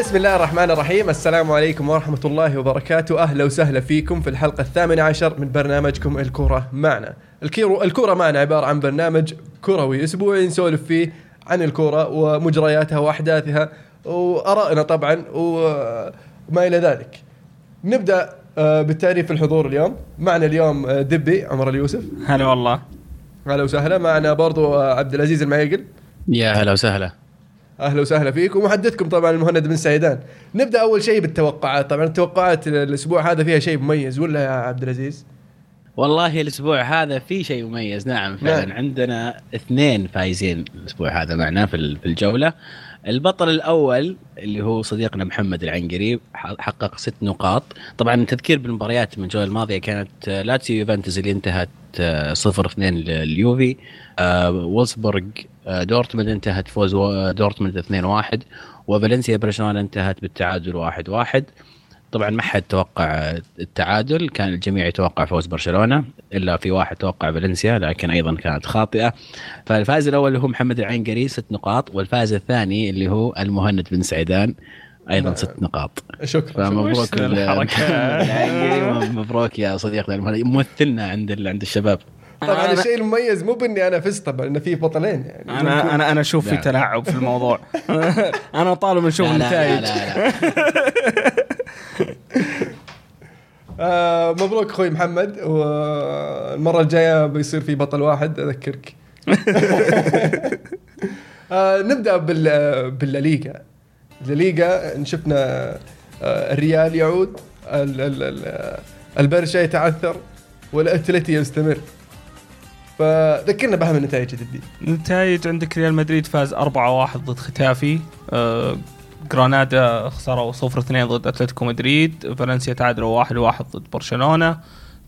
بسم الله الرحمن الرحيم. السلام عليكم ورحمة الله وبركاته. أهلا وسهلا فيكم في الحلقة 18 من برنامجكم الكورة معنا. الكورة معنا عبارة عن برنامج كروي أسبوعي نسولف فيه عن الكورة ومجرياتها وأحداثها وأرائنا طبعا وما إلى ذلك. نبدأ بالتعريف الحضور اليوم. معنا اليوم دبي عمر اليوسف. هلا والله. هلا وسهلا. معنا برضو عبدالعزيز المعيقل. يا هلا وسهلا. أهلا وسهلا فيكم. ومحدثكم طبعا المهند بن سعيدان. نبدأ أول شيء بالتوقعات. طبعا التوقعات الأسبوع هذا فيها شيء مميز ولا يا عبدالعزيز؟ والله الأسبوع هذا فيه شيء مميز. نعم فعلا. نعم. عندنا 2 فايزين الأسبوع هذا معنا في الجولة. البطل الأول اللي هو صديقنا محمد العنقريب حقق 6 نقاط. طبعا تذكير بالمباريات من الجولة الماضية كانت لاتسيو يوفنتوس اللي انتهت 0-2 لليوفي، وولسبورغ دورتموند انتهت فوز دورتموند 2-1، وفالنسيا برشلونة انتهت بالتعادل 1-1. طبعا ما حد توقع التعادل، كان الجميع يتوقع فوز برشلونة إلا في واحد توقع فالنسيا لكن أيضا كانت خاطئة. فالفائز الأول اللي هو محمد العنقري 6 نقاط، والفائز الثاني اللي هو المهند بن سعيدان أيضا 6 نقاط. شكرا. مبروك العنقري. مبروك يا صديقنا المهند، ممثلنا عند الشباب. طبعا الشيء المميز مو بإني أنا فزت، طبعا إن في بطلين يعني. أنا أشوف في تلاعب في الموضوع. أنا طالما نشوف النتائج. مبروك أخوي محمد، والمرة الجاية بيصير في بطل واحد أذكرك. نبدأ بالليغا. الليغا شفنا الريال يعود، البرشا يتعثر، والأتلتي يستمر. فذكرنا بأهم النتائج. النتائج عندك ريال مدريد فاز 4-1 ضد ختافي، جرانادا خسروا 0-2 ضد أتلتيكو مدريد، فالنسيا تعادلوا 1-1 ضد برشلونة،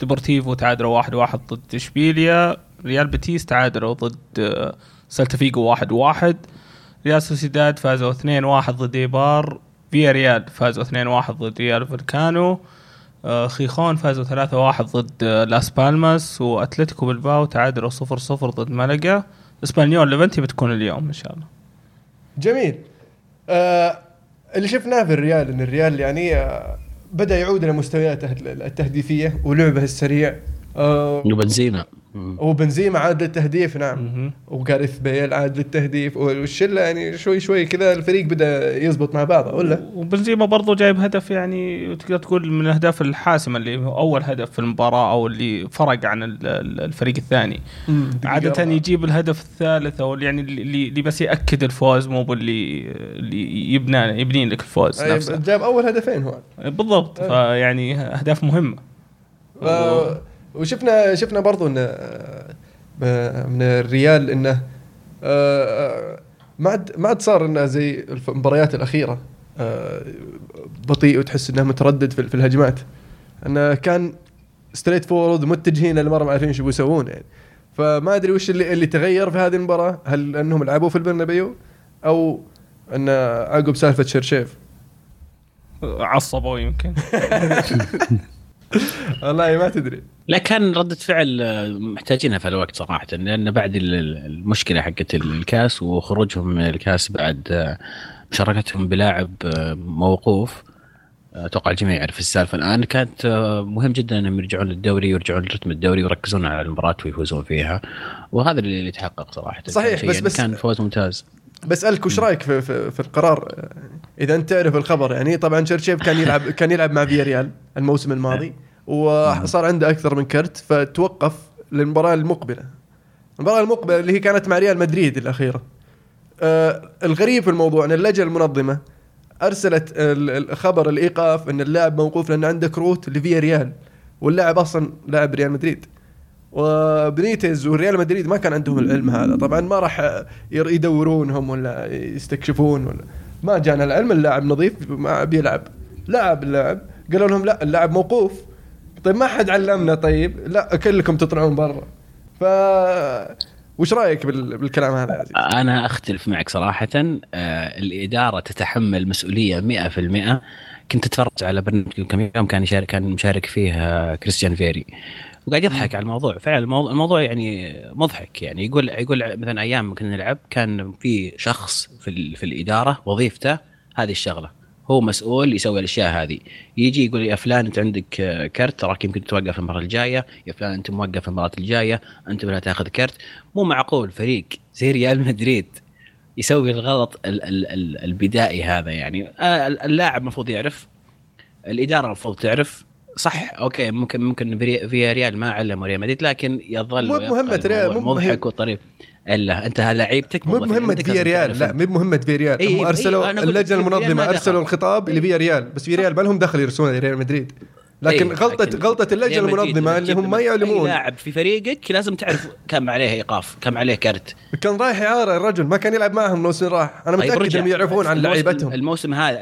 ديبورتيفو تعادلوا 1-1 ضد شبيلية، ريال بيتيس تعادلوا ضد سيلتا فيغو 1-1، ريال سوسيداد فازوا 2-1 ضد إيبار، فياريال فازوا 2-1 ضد ريال فالكانو، خيخون فازوا 3-1 ضد لاس بالماس، وأتلتيكو بالباو تعادلوا 0-0 ضد ملقا. إسبانيول ليفنتي بتكون اليوم إن شاء الله. جميل. اللي شفناه في الريال ان الريال يعني بدأ يعود لمستوياته التهديفية ولعبه السريع. وبنزيما عاد للتهديف. نعم. وكارث بيل عاد للتهديف، والشلة يعني شوي شوي كذا الفريق بدأ يزبط مع بعضه. ولا وبنزيما برضو جايب هدف، يعني تقدر تقول من الأهداف الحاسمة اللي هو أول هدف في المباراة أو اللي فرق عن الفريق الثاني. عادة يجيب الهدف الثالث أو يعني اللي بس يأكد الفوز، مو اللي يبنين لك الفوز نفسه. جاب أول هدفين هو بالضبط. فيعني أهداف مهمة. وشفنا برضو إن من الريال إنه ما عاد صار إنه زي المباريات الأخيرة بطيء وتحس إنه متردد في الهجمات. إنه كان ستريت فورد متجهين للمرمى، عارفين شو بيسوون يعني. فما أدري وش اللي تغير في هذه المباراة. هل إنهم لعبوا في البرنابيو أو إن عقب سالفة تشيرشيف عصبوا يمكن؟ والله ما تدري، لكن ردة فعل محتاجينها في الوقت صراحة، لأن بعد المشكلة حقت الكاس وخروجهم من الكاس بعد مشاركتهم بلاعب موقوف، توقع الجميع يعرف السالفة الآن. كانت مهم جدا أنهم يرجعون للدوري ويرجعون للرتم الدوري ويركزون على المباراة ويفوزون فيها، وهذا اللي تحقق صراحة. صحيح. بس كان فوز ممتاز. بسألك وش رأيك في القرار إذا أنت تعرف الخبر؟ يعني طبعا تشيرشيف كان يلعب مع فياريال الموسم الماضي وصار عنده أكثر من كرت، فتوقف للمباراة المقبلة. المباراة المقبلة اللي هي كانت مع ريال مدريد الأخيرة. الغريب في الموضوع أن اللجنة المنظمة أرسلت الخبر الإيقاف أن اللاعب موقوف لأن عنده كروت لفياريال، واللاعب أصلا لاعب ريال مدريد، وبنيتز والريال مدريد ما كان عندهم العلم هذا. طبعا ما راح يدورونهم ولا يستكشفون، ولا ما جانا العلم. اللاعب نظيف ما بيلعب. اللاعب قالوا لهم لا اللاعب موقوف. طيب ما حد علمنا. طيب لا كلكم تطلعون برا. ف وش رايك بالكلام هذا؟ انا اختلف معك صراحه. الاداره تتحمل مسؤوليه 100%. كنت اتفرج على برنامج كم يوم كان مشارك فيه كريستيان فيري، وقاعد يضحك على الموضوع. فعلا الموضوع يعني مضحك. يعني يقول مثلا ايام كنا نلعب كان في شخص في الاداره وظيفته هذه الشغله، هو مسؤول يسوي الاشياء هذه. يجي يقول يا فلان انت عندك كرت راك يمكن توقف المره الجايه، يا فلان انت موقف المره الجايه، انت بلا تاخذ كرت. مو معقول فريق زي ريال مدريد يسوي الغلط البدائي هذا. يعني اللاعب مفروض يعرف، الاداره مفروض تعرف، صح اوكي ممكن فياريال ما علم ريال مدريد، لكن يظل مهمه ريال مضحك وطريف. الا انت لاعيبتك مو مهمه فياريال، لا مو مهمه فياريال، هم ارسلوا اللجنه المنظمه ارسلوا الخطاب لفياريال، بس فياريال ما لهم دخل يرسلون ريال مدريد، لكن غلطه اللجنه المنظمه اللي هم ما يعلمون. لاعب في فريقك لازم تعرف كم عليه ايقاف، كم عليه كرت. كان رايح يعاره الرجل، ما كان يلعب معهم موسم راح. انا متاكد انهم يعرفون عن لعيبتهم.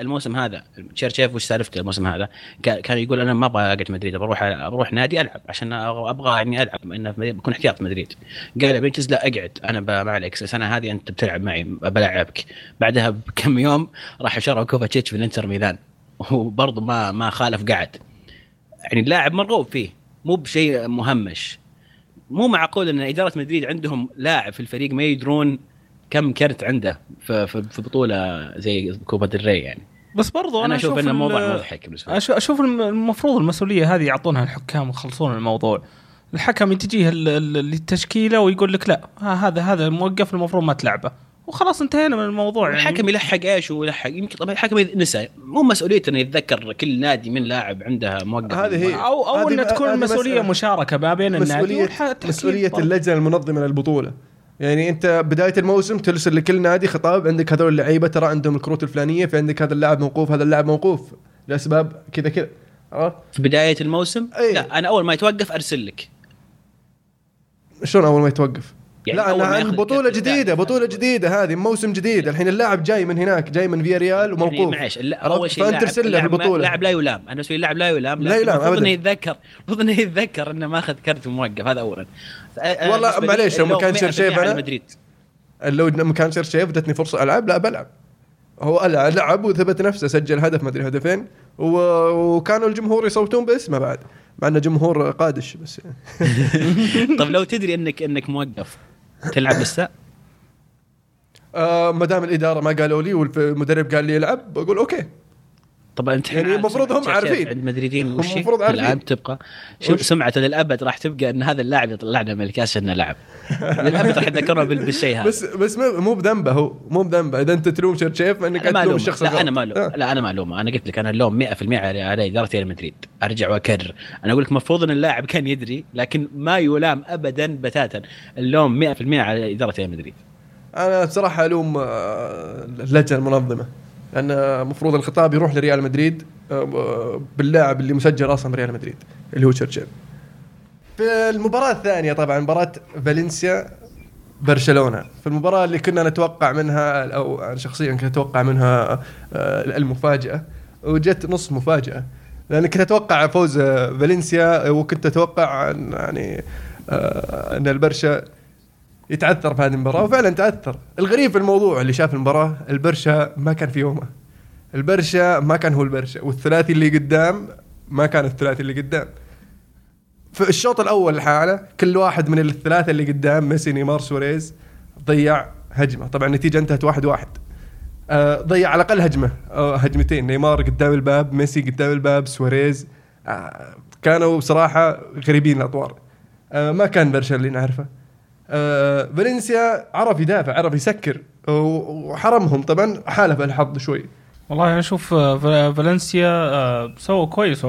الموسم هذا تشيرشيف وش سالفته الموسم هذا؟ كان يقول انا ما ابغى اقعد مدريد، بروح نادي العب، عشان ابغى اني العب، انه بكون احتياط مدريد. قال بنجز لا اقعد انا مع الاكس، السنه هذه انت بتلعب معي بلعبك. بعدها بكم يوم راح شرى كوفاتشيتش في الانتر ميلان، وبرضه ما خالف قعد. يعني اللاعب مرغوب فيه، مو بشيء مهمش. مو معقول ان اداره مدريد عندهم لاعب في الفريق ما يدرون كم كرت عنده في بطوله زي كوبا ديل ري. يعني بس برضو انا اشوف انه موضوع مضحك بالنسبه لي. اشوف المفروض المسؤوليه هذه يعطونها الحكام ويخلصون الموضوع. الحكم يتجيه التشكيله ويقول لك لا هذا الموقف المفروض ما تلعبه، وخلاص انتهينا من الموضوع. الحكم يعني يلحق ايش ويلحق؟ يمكن طبعا الحكم نسى، مو مسؤوليته انه يتذكر كل نادي من لاعب عندها موقف، او ان تكون المسؤوليه مشاركه ما بين النادي. مسؤوليه اللجنه المنظمه للبطوله، يعني انت بدايه الموسم ترسل لكل نادي خطاب، عندك هذول اللعيبه ترى عندهم الكروت الفلانيه، في عندك هذا اللاعب موقوف، هذا اللاعب موقوف لاسباب كذا كذا. في بدايه الموسم لا، انا اول ما يتوقف ارسل لك. شلون اول ما يتوقف؟ يعني لا بطولة جديدة هذه، موسم جديد. الحين اللاعب جاي من هناك، جاي من فياريال وموقوف. يعني أول شيء اللاعب لا يلام، أنا أسوي اللاعب لا يلام أبداً. يتذكر أنه ما أخذ كرت موقف، هذا أولاً. والله معليش، لو ما كان شرشيف ادتني فرصة ألعب لا بلعب. هو لعب وثبت نفسه، سجل هدف مدري هدفين، وكانوا الجمهور يصوتون باسمه بعد، مع أنه جمهور قادش بس. طب لو تدري أنك موقف تلعب لسه؟ ما دام الإدارة ما قالوا لي والمدرب قال لي العب، بقول أوكي. طبعا انت يعني المفروض هم عارفين عند مدريدين وش اللاعب تبقى سمعة للأبد راح تبقى ان هذا اللاعب يطلعنا من الكاس انه لعب. للأبد راح يذكرنا بالشيء هذا. بس مو بذنبه، هو مو بذنبه. اذا انت تلوم تشيرشيف انك تلوم الشخص الغلط. لا انا معلومه. انا قلت لك انا اللوم 100% على اداره ريال مدريد. ارجع واكرر، انا اقول لك المفروض ان اللاعب كان يدري، لكن ما يلام ابدا بتاتا. اللوم 100% على اداره ريال مدريد. انا بصراحه الوم اللجنه المنظمه، لأن مفروض الخطاب يروح لريال مدريد باللاعب اللي مسجل أصلاً بريال مدريد اللي هو تشيرشيف. في المباراة الثانية طبعاً مباراة فالنسيا برشلونة، في المباراة اللي كنا نتوقع منها، أو أنا شخصياً كنت أتوقع منها المفاجأة، وجت نص مفاجأة. لأن كنت أتوقع فوز فالنسيا، وكنت أتوقع يعني أن البرشا يتعثر في هذه المباراة، وفعلا تعثر. الغريب في الموضوع اللي شاف المباراة، البرشا ما كان في يومه، البرشا ما كان هو البرشا، والثلاثي اللي قدام ما كان الثلاثي اللي قدام. في الشوط الأول الحالة كل واحد من الثلاثة اللي قدام، ميسي نيمار سوريز، ضيع هجمة. طبعا النتيجة انتهت 1-1. ضيع على الأقل هجمة، هجمتين، نيمار قدام الباب، ميسي قدام الباب، سوريز. كانوا بصراحة غريبين الأطوار. ما كان برشا اللي نعرفه. فالنسيا عرف يدافع، عرف يسكر، وحرمهم طبعا. حالف الحظ شوي والله. انا اشوف فالنسيا سوى كويس،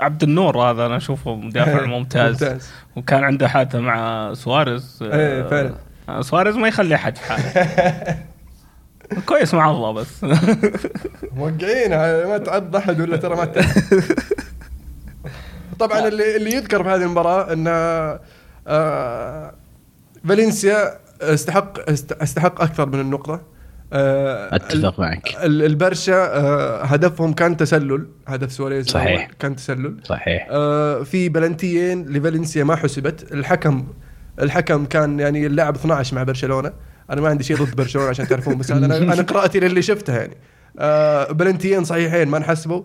عبد النور هذا انا اشوفه مدافع ممتاز. وكان عنده حادثه مع سواريز، سواريز ما يخلي حد في حاله. كويس مع الله بس. موقعين ما تعض احد ولا ترى ما طبعا اللي يذكر في هذه المباراه ان فالنسيا استحق أكثر من النقطة. أتفق معك. البرشا هدفهم كان تسلل، هدف سواريز صحيح كان تسلل صحيح. في بلنتيين لفالنسيا ما حسبت. الحكم كان يعني اللاعب 12 مع برشلونة. أنا ما عندي شيء ضد برشلونة عشان تعرفون، بس أنا قراءتي للي شفتها يعني بلنتيين صحيحين ما نحسبوا.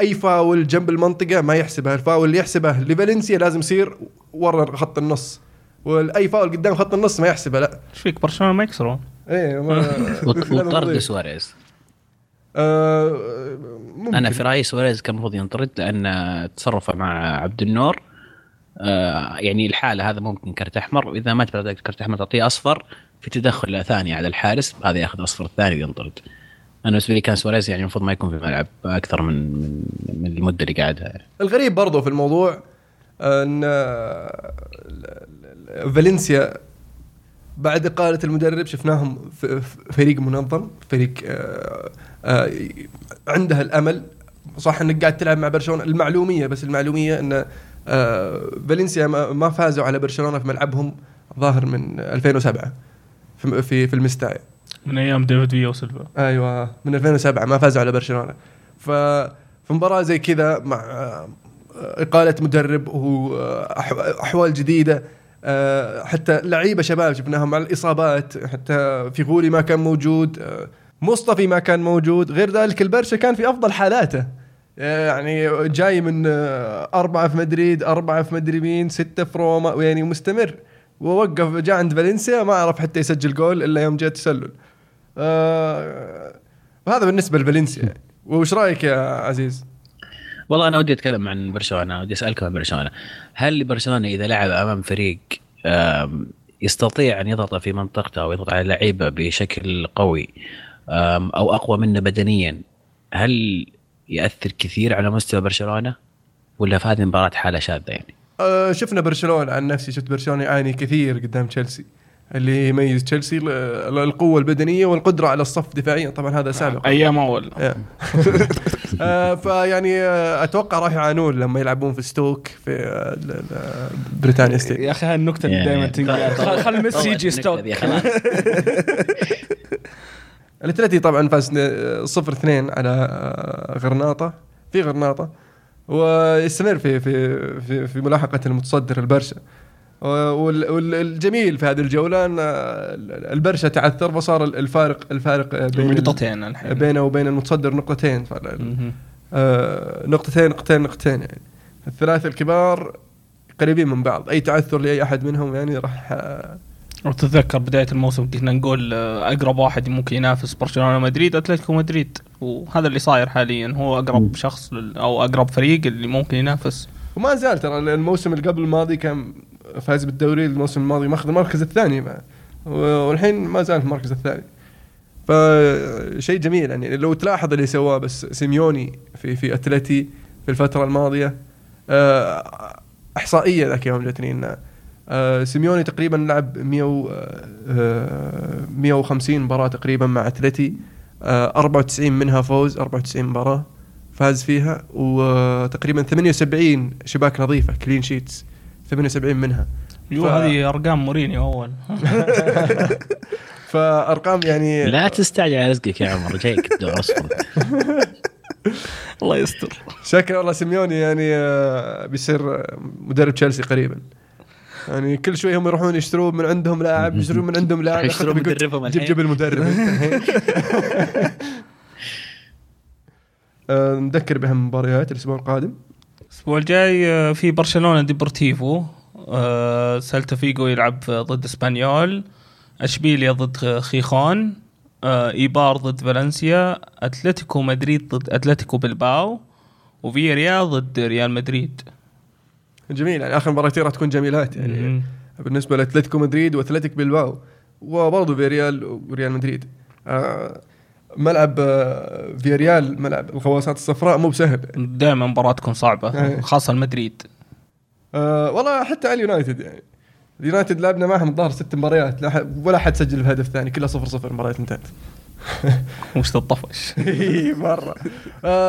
أي فاول جنب المنطقة ما يحسبها، الفاول اللي يحسبه لفالنسيا لازم يصير ورا خط النص، والأي فاول قدام خط النص ما يحسبه. لا شفيك برشلونة ما يكسرون. والطرد سواريز انا في رايي سواريز كان المفروض ينطرد لان تصرفه مع عبد النور. يعني الحاله هذا ممكن كرت احمر، واذا ما تبغى كرت احمر تعطيه اصفر في تدخل ثاني على الحارس، هذا ياخذ اصفر الثاني وينطرد. انا بالنسبه لي كان سواريز يعني المفروض ما يكون في الملعب اكثر من المده اللي قاعدها. الغريب برضو في الموضوع ان فالنسيا بعد إقالة المدرب شفناهم فريق منظم، فريق عندها الأمل. صح إنك قاعد تلعب مع برشلونة، المعلومية بس المعلومية إن فالنسيا ما فازوا على برشلونة في ملعبهم ظاهر من 2007 في المستعير، من أيام ديفيد فيا وسيلفا. أيوة من 2007 ما فازوا على برشلونة. ففي مباراة زي كذا مع إقالة مدرب وأحوال جديدة، حتى لعيبة شباب شفناهم على الإصابات، حتى في غولي ما كان موجود، مصطفي ما كان موجود. غير ذلك البرشا كان في أفضل حالاته، يعني جاي من 4 في مدريد، 4 في مدريدين، 6 في روما، يعني مستمر. ووقف جاء عند فالنسيا ما عرف حتى يسجل جول إلا يوم جاء تسلل. وهذا بالنسبة لفالنسيا. وش رأيك يا عزيز؟ والله أنا ودي أتكلم عن برشلونة، ودي أسألكم عن برشلونة. هل برشلونة إذا لعب أمام فريق يستطيع أن يضغط في منطقته ويضغط على لعيبة بشكل قوي أو أقوى منه بدنيا، هل يأثر كثير على مستوى برشلونة ولا في هذه المباراة حالة شاذة؟ يعني شفنا برشلونة، عن نفسي شفت برشلونة يعاني كثير قدام تشيلسي. اللي يميز تشيلسي القوة البدنية والقدرة على الصف دفاعيا، طبعا هذا سابق أيام أول. فيعني أتوقع راح يعانون لما يلعبون في ستوك في بريطانيا ستيك. يا أخي هالنكتة دائما تنقال، خل ميسي يجي ستوك. الأتلتي طبعا فاز 0-2 على غرناطة في غرناطة، ويستمر في في في, في ملاحقة المتصدر البرشا. والجميل في هذه الجولة أن البرشا تعثر، وصار الفارق بينه وبين المتصدر نقطتين، نقطتين يعني. الثلاثة الكبار قريبين من بعض، أي تعثر لأي أحد منهم يعني راح. وتتذكر بداية الموسم كنا نقول أقرب واحد ممكن ينافس برشلونة مدريد أتلتيكو مدريد، وهذا اللي صاير حاليا، هو أقرب شخص أو أقرب فريق اللي ممكن ينافس. وما زال ترى الموسم اللي قبل الماضي كان فاز بالدوري، الموسم الماضي ماخذ المركز الثاني والحين ما زال في المركز الثاني. فشيء جميل يعني لو تلاحظ اللي سواه بس سيميوني في أتلتي في الفترة الماضية. إحصائية ذاك يوم جاتني سيميوني تقريبا لعب 150 مباراة تقريبا مع أتلتي، 94 منها فوز، 94 مباراة فاز فيها، وتقريبا 78 شباك نظيفة كلين شيتس 78 منها. هذه أرقام مورينيو أول. فأرقام يعني لا تستعجل على رزقك يا عمر، جايك الدور أصلا. الله يستر. شكرا والله سيميوني، يعني بيصير مدرب تشيلسي قريبا. يعني كل شوي هم يروحون يشترون من عندهم لاعب، يشترون من عندهم لاعب، يشترون مدربهم. جيب المدرب. نذكر بهم مباريات الأسبوع القادم. الأسبوع الجاي في برشلونة ديبورتيفو، سيلتا فيغو يلعب ضد إسبانيول، أشبيلية ضد خيخون، إيبار ضد فالنسيا، أتلتيكو مدريد ضد أتلتيكو بلباو، وفياريال ضد ريال مدريد. جميل، يعني آخر مباراتين راح تكون جميلات يعني بالنسبة لأتلتيكو مدريد وأتلتيك بلباو، وبرضه فياريال وريال مدريد. ملعب فياريال ملعب الغواصات الصفراء مو بسهل، دائما مباراتكم صعبة خاصة المدريد. والله حتى على اليونايتد، يعني اليونايتد لعبنا معهم ظهر 6 مباريات ولا حد سجل بهدف ثاني، كلها 0-0 مباريات انتهت. مش تطفش مرة.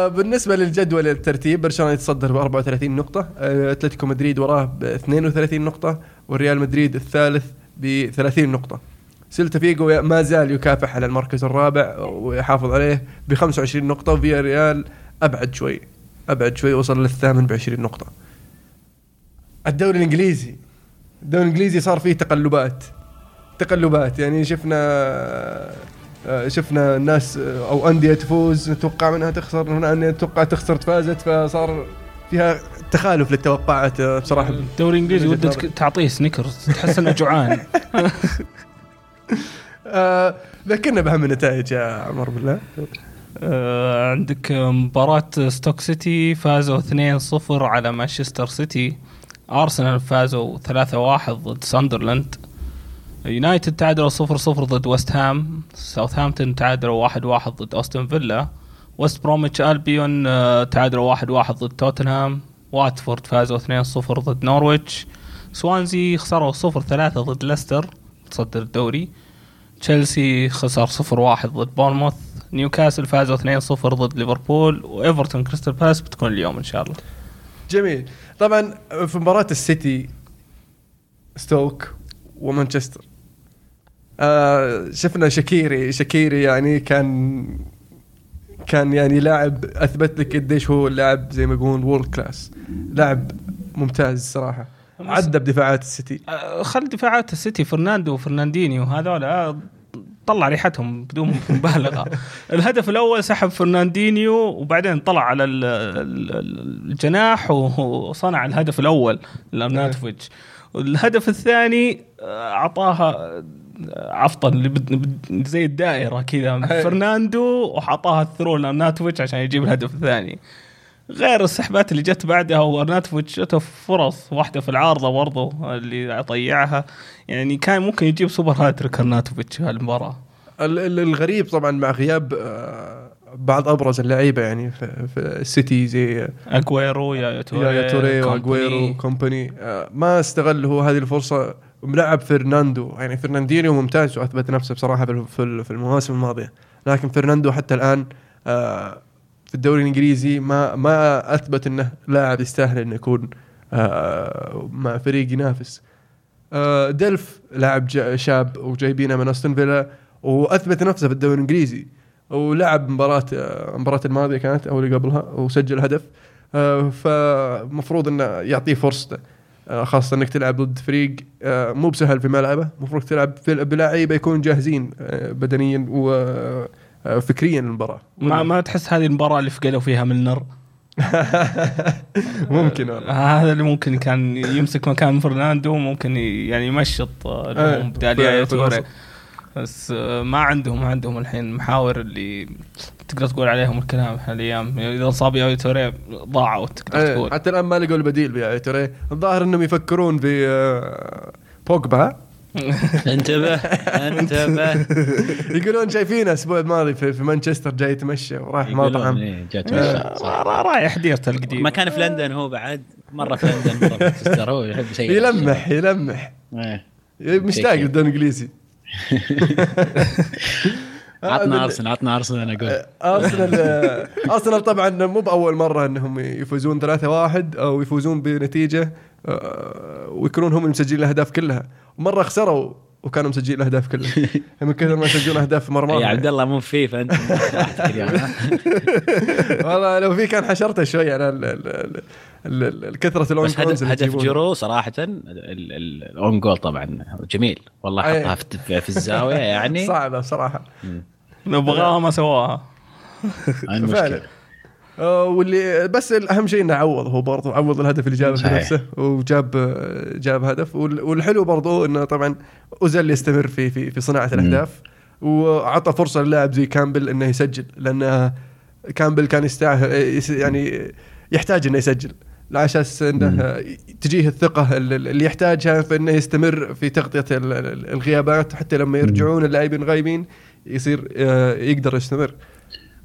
بالنسبة للجدول الترتيب، برشلونة يتصدر ب34 نقطة، أتلتيكو مدريد وراه ب32 نقطة، والريال مدريد الثالث ب30 نقطة. سيلتا فيغو ما زال يكافح على المركز الرابع ويحافظ عليه ب25 نقطة، وفيا ريال أبعد شوي وصل للثامن ب20 نقطة. الدوري الإنجليزي صار فيه تقلبات يعني شفنا ناس أو أندية تفوز نتوقع منها تخسر، هنا أندية نتوقع تخسر تفازت، فصار فيها تخالف للتوقعات بصراحة. الدوري الإنجليزي ودك تعطيه سنيكرز تحس إنه جوعان. ذكرنا بأهم النتائج يا عمر بالله. عندك مباراة ستوك سيتي فازوا 2-0 على مانشستر سيتي. أرسنال فازوا 3-1 ضد ساندرلاند. يونايتد تعادلوا 0-0 ضد وست هام. ساوثهامبتون تعادلوا 1-1 ضد أستون فيلا. وست بروميتش ألبيون تعادلوا 1-1 ضد توتنهام. واتفورد فازوا 2-0 ضد نورويتش. سوانزي خسروا 0-3 ضد لستر تصدر الدوري. تشيلسي خسر 0-1 ضد بورنموث. نيوكاسل فازوا 2-0 ضد ليفربول. وإيفرتون كريستال بالاس بتكون اليوم إن شاء الله. جميل. طبعا في مباراة السيتي ستوك ومانشستر شفنا شكيري يعني كان يعني لاعب أثبت لك قديش هو لاعب زي ما يقولون وورلد كلاس، لاعب ممتاز صراحة. عدى بدفاعات السيتي، خل دفاعات السيتي فرناندو وفرناندينيو هذول طلع ريحتهم بدون مبالغة. الهدف الأول سحب فرناندينيو وبعدين طلع على الجناح وصنع الهدف الأول لامناتويتش. الهدف الثاني أعطاها عفطا زي الدائرة كذا فرناندو وحطاها الثرو لامناتويتش عشان يجيب الهدف الثاني. غير السحبات اللي جت بعدها ورناتويتش جت فرص واحدة في العارضة برضه اللي طيعها، يعني كان ممكن يجيب سوبر هاتريك رناتويتش هالمباراة. الغريب طبعا مع غياب بعض أبرز اللعيبة يعني في السيتي زي أغويرو يا توري وأغويرو كومباني ما استغل هو هذه الفرصة. ملعب فرناندو يعني فرناندينيو ممتاز وأثبت نفسه بصراحة في المواسم الماضية، لكن فرناندو حتى الآن في الدوري الإنجليزي ما أثبت إنه لاعب يستاهل إنه يكون مع فريق ينافس. دلف لاعب شاب وجايبينه من أستون فيلا وأثبت نفسه في الدوري الإنجليزي ولعب مباراة الماضية كانت أو اللي قبلها وسجل هدف، فمفروض إنه يعطيه فرصة، خاصة إنك تلعب ضد فريق مو بسهل في ملعبه، مفروض تلعب بلاعيبة يكون جاهزين بدنيا و فكريا المباراة. ما تحس هذه المباراة اللي فقلوا فيها من النار؟ ممكن هذا اللي ممكن كان يمسك مكان فرناندو ممكن يعني يمشط بداليا توري، بس ما عندهم الحين محاور اللي تقدر تقول عليهم الكلام هالايام. اذا صاب يا توري ضاعوا تقدر تقول حتى الان ما لقوا البديل يا توري. الظاهر انهم يفكرون في بوجبا. انتبه يقولون شايفين الاسبوع الماضي في مانشستر جاي يتمشى وراح مطعم رايح ديرته القديم، ما كان في لندن هو بعد مره في لندن مره في مانشستر، هو يحب شيء يلمح مشتاق للدوري الانجليزي. عطنا أرسنال أنا أقول أرسنال طبعا مو بأول مرة أنهم يفوزون 3-1 أو يفوزون بنتيجة ويكونون هم مسجلين الأهداف كلها. مرة خسروا وكانوا مسجلين الأهداف كلها من كثر ما يسجلون أهداف في مرمى. يا عبد الله مو فيه فأنت والله لو في كان حشرته شوي على الكثرة الأون جول. هدف جيرو صراحة الأون جول طبعا جميل والله، حطها في الزاوية يعني صعبة صراحة نبغاها ما سواها فعلا. واللي بس الأهم شيء إنه عوض، هو برضو عوض الهدف اللي جابه بنفسه وجاب هدف. والحلو برضو إنه طبعا أوزيل يستمر في صناعة الأهداف وعطى فرصة للاعب زي كامبل إنه يسجل، لأن كامبل كان يستاهل يعني يحتاج إنه يسجل لأساس إنه تجيه الثقة اللي يحتاجها فإنه يستمر في تغطية الغيابات حتى لما يرجعون اللاعبين غايبين يصير يقدر يستمر.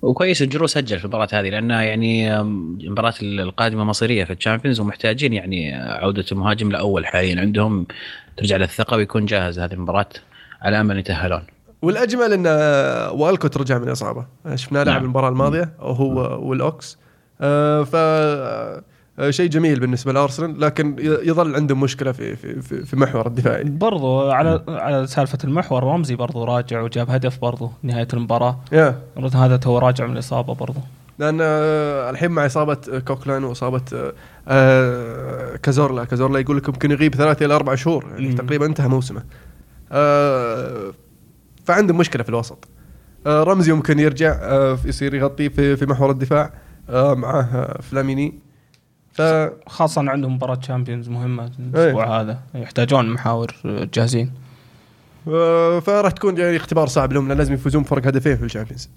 وكويس الجرو سجل في المباراة هذه لأنها يعني المباراة القادمة مصيرية في الشامبيونز ومحتاجين يعني عودة مهاجم لأول حاليا عندهم ترجع للثقة ويكون جاهز هذه المباراة على أمل يتأهلون. والأجمل أن والكوت رجع من إصابة، شفنا لاعب المباراة الماضية وهو والأوكس، شيء جميل بالنسبة لأرسنال، لكن يظل عندهم مشكلة في محور الدفاعي. برضو على سالفة المحور رمزي برضو راجع وجاب هدف برضو نهاية المباراة. هذا تو راجع من الإصابة برضو، لأن الحين مع إصابة كوكلان وإصابة كازورلا يقول لك يمكن يغيب 3-4 شهور يعني تقريبا انتهى موسمه، فعنده مشكلة في الوسط. رمزي يمكن يرجع يصير يغطي في محور الدفاع معه فلاميني، خاصة عندهم مباراة شامبيونز مهمة الأسبوع هذا يحتاجون محاور جاهزين، فراح تكون يعني اختبار صعب لهم لأن لازم يفوزون بفرق هدفين في الشامبيونز.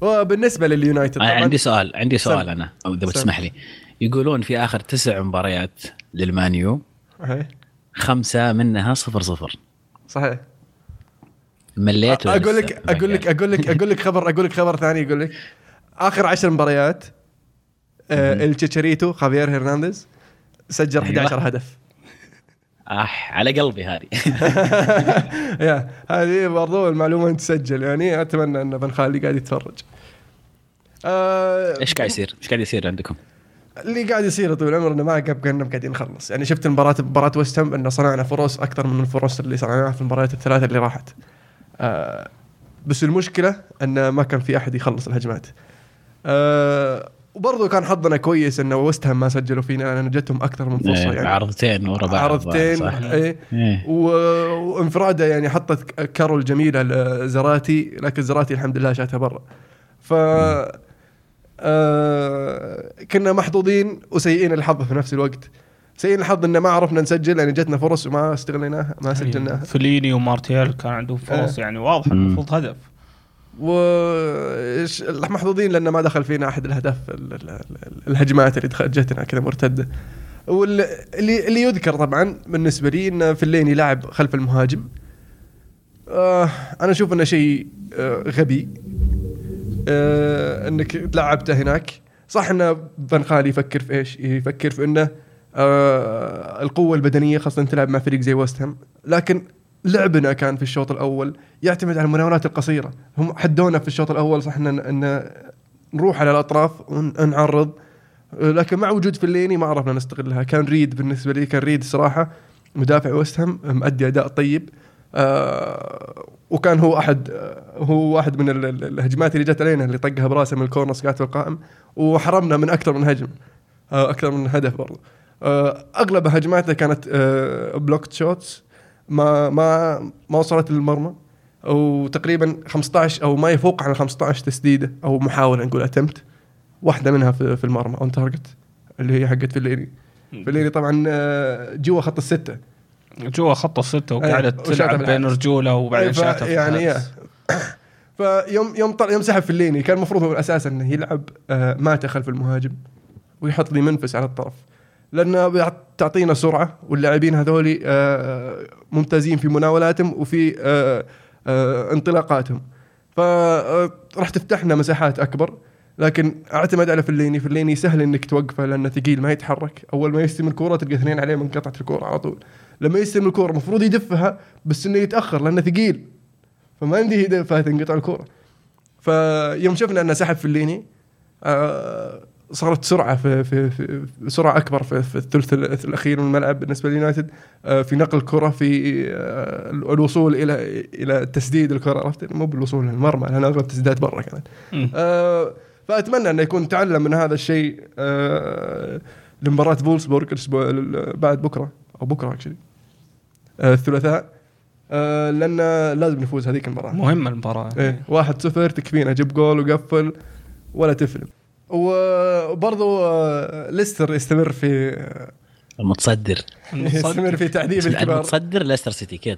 وبالنسبة لليونايتد عندي سؤال أنا أو إذا بتسمح لي. يقولون في آخر 9 مباريات للمانيو 5 منها 0-0. صحيح. مليت. أقول لك خبر ثاني. أقول لك آخر 10 مباريات التشيريتو خافيير هيرنانديز سجل 11 هدف. على قلبي هذه. يا هذه برضو المعلومة تسجل يعني. أتمنى أن بن خالي قاعد يتفرج. إيش قاعد يصير؟ إيش قاعد يصير عندكم؟ اللي قاعد يصير طول العمر إنه ما قاعدين نخلص يعني. شفت مباراة وست هام إنه صنعنا فرص أكثر من الفرص اللي صنعناها في المباريات الثلاثة اللي راحت. بس المشكلة إنه ما كان في أحد يخلص الهجمات. وبرضه كان حظنا كويس إنه وست هام ما سجلوا فينا. أنا جتهم أكثر من فرصة يعني. عرضتين ورا بعض. عرضتين. وانفرادة يعني حطت كارول جميلة لزراتي لكن زراتي الحمد لله شاتها برا. كنا محظوظين وسيئين الحظ في نفس الوقت. سيئين الحظ إن ما عرفنا نسجل لأن يعني جتنا فرص وما استغليناها ما سجلناها. فليني ومارتيال كان عندهم فرص يعني واضح المفروض هدف. محظوظين لأن ما دخل فينا أحد الهدف الهجمات اللي جتنا كذا مرتدة. واللي يذكر طبعا بالنسبة لي إن فليني لاعب خلف المهاجم. أنا أشوف إنه شيء غبي انك تلعبته هناك. صح ان بن خالي يفكر في ايش؟ يفكر في انه القوه البدنيه خاصه تلعب مع فريق زي وست هام. لكن لعبنا كان في الشوط الاول يعتمد على المناولات القصيره. هم حدونا في الشوط الاول صح ان نروح على الاطراف ونعرض لكن مع وجود فليني ما عرفنا نستغلها. كان ريد بالنسبه لي صراحه مدافع وست هام مؤدي اداء طيب. وكان هو واحد من الهجمات اللي جت علينا اللي طقها براسه من الكورنر سقعت القائم وحرمنا من أكثر من هجم أكثر من هدف برضه. أغلب هجماته كانت بلوكت شوتس ما وصلت للمرمى. وتقريبا 15 أو ما يفوق عن 15 تسديدة أو محاولة نقول أتمت واحدة منها في المرمى أون تارجت اللي هي حقت في الليلي طبعا جوا خط الستة وقاعدة تلعب بين رجوله وبعدين شاتها يعني. يوم سحب في الليني كان المفروض هو أساسا أنه يلعب ما خلف المهاجم ويحط لي منفس على الطرف لأنه تعطينا سرعة. واللاعبين هذولي ممتازين في مناولاتهم وفي انطلاقاتهم فرح تفتحنا مساحات أكبر. لكن اعتمد على في الليني سهل انك توقفه لانه ثقيل ما يتحرك. اول ما يستلم الكره تلقى اثنين عليه من قطعه الكره على طول. لما يستلم الكره مفروض يدفها بس انه يتاخر لانه ثقيل فما يمديه يدفها تنقطع الكره. فيوم شفنا انه سحب في الليني صارت سرعه في سرعه اكبر في الثلث الاخير من الملعب بالنسبه لليونايتد في نقل الكره في الوصول الى تسديد الكره. عرفت مو بالوصول للمرمى لان اغلب تسديدات برا كانت. فأتمنى أن يكون تعلم من هذا الشيء لمباراة فولسبورغ بعد بكرة أو بكرة الثلاثاء لأن لازم نفوز هذيك المباراة. مهمة المباراة 1-0 تكفينا جيب جول وقفل ولا تفلم. وبرضو لستر يستمر في المتصدر في تعذيب الكبار. المتصدر ليستر سيتي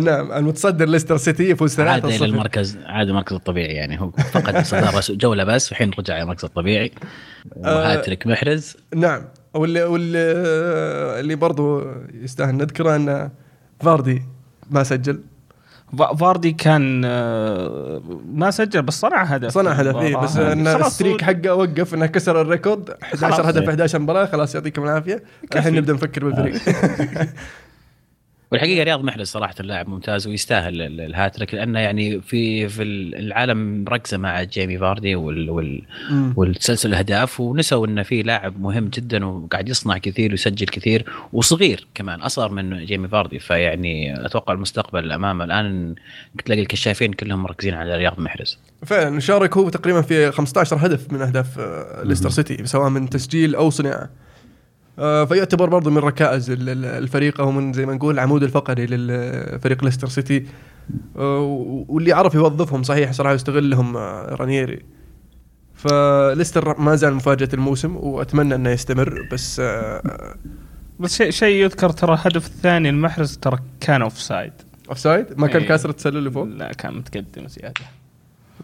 نعم المتصدر ليستر سيتي يفوز 3-0 عاد الى المركز عاد المركز الطبيعي يعني. هو فقد صداره جوله بس وحين رجع المركز الطبيعي وهاتريك محرز. نعم واللي برضو يستاهل نذكره ان فاردي ما سجل. فاردي كان ما سجل بس صنع هدف بس الستريك حقه وقف انه كسر الريكورد 11 هدف 11 مباراه. خلاص يعطيكم العافيه الحين نبدا نفكر بالفريق. والحقيقه رياض محرز صراحه اللاعب ممتاز ويستاهل الهاتريك لانه يعني في العالم ركزه مع جيمي فاردي والسلسله الاهداف ونسوا انه في لاعب مهم جدا وقاعد يصنع كثير ويسجل كثير وصغير كمان اصغر من جيمي فاردي. فيعني اتوقع المستقبل امامه. الان تلاقي الكشافين كلهم مركزين على رياض محرز فعلا. شارك هو تقريبا في 15 هدف من اهداف ليستر سيتي سواء من تسجيل او صناعه. فيعتبر برضو من ركائز الفريق أو من زي ما نقول العمود الفقري للفريق ليستر سيتي. واللي عرف يوظفهم صحيح صراحة يستغلهم رانييري. فليستر ما زال مفاجأة الموسم وأتمنى أنه يستمر. بس شيء يذكر ترى الهدف الثاني المحرز ترى كان أوفسايد ما كان كاسر التسلل اللي فوق. لا كان متقدم زيادة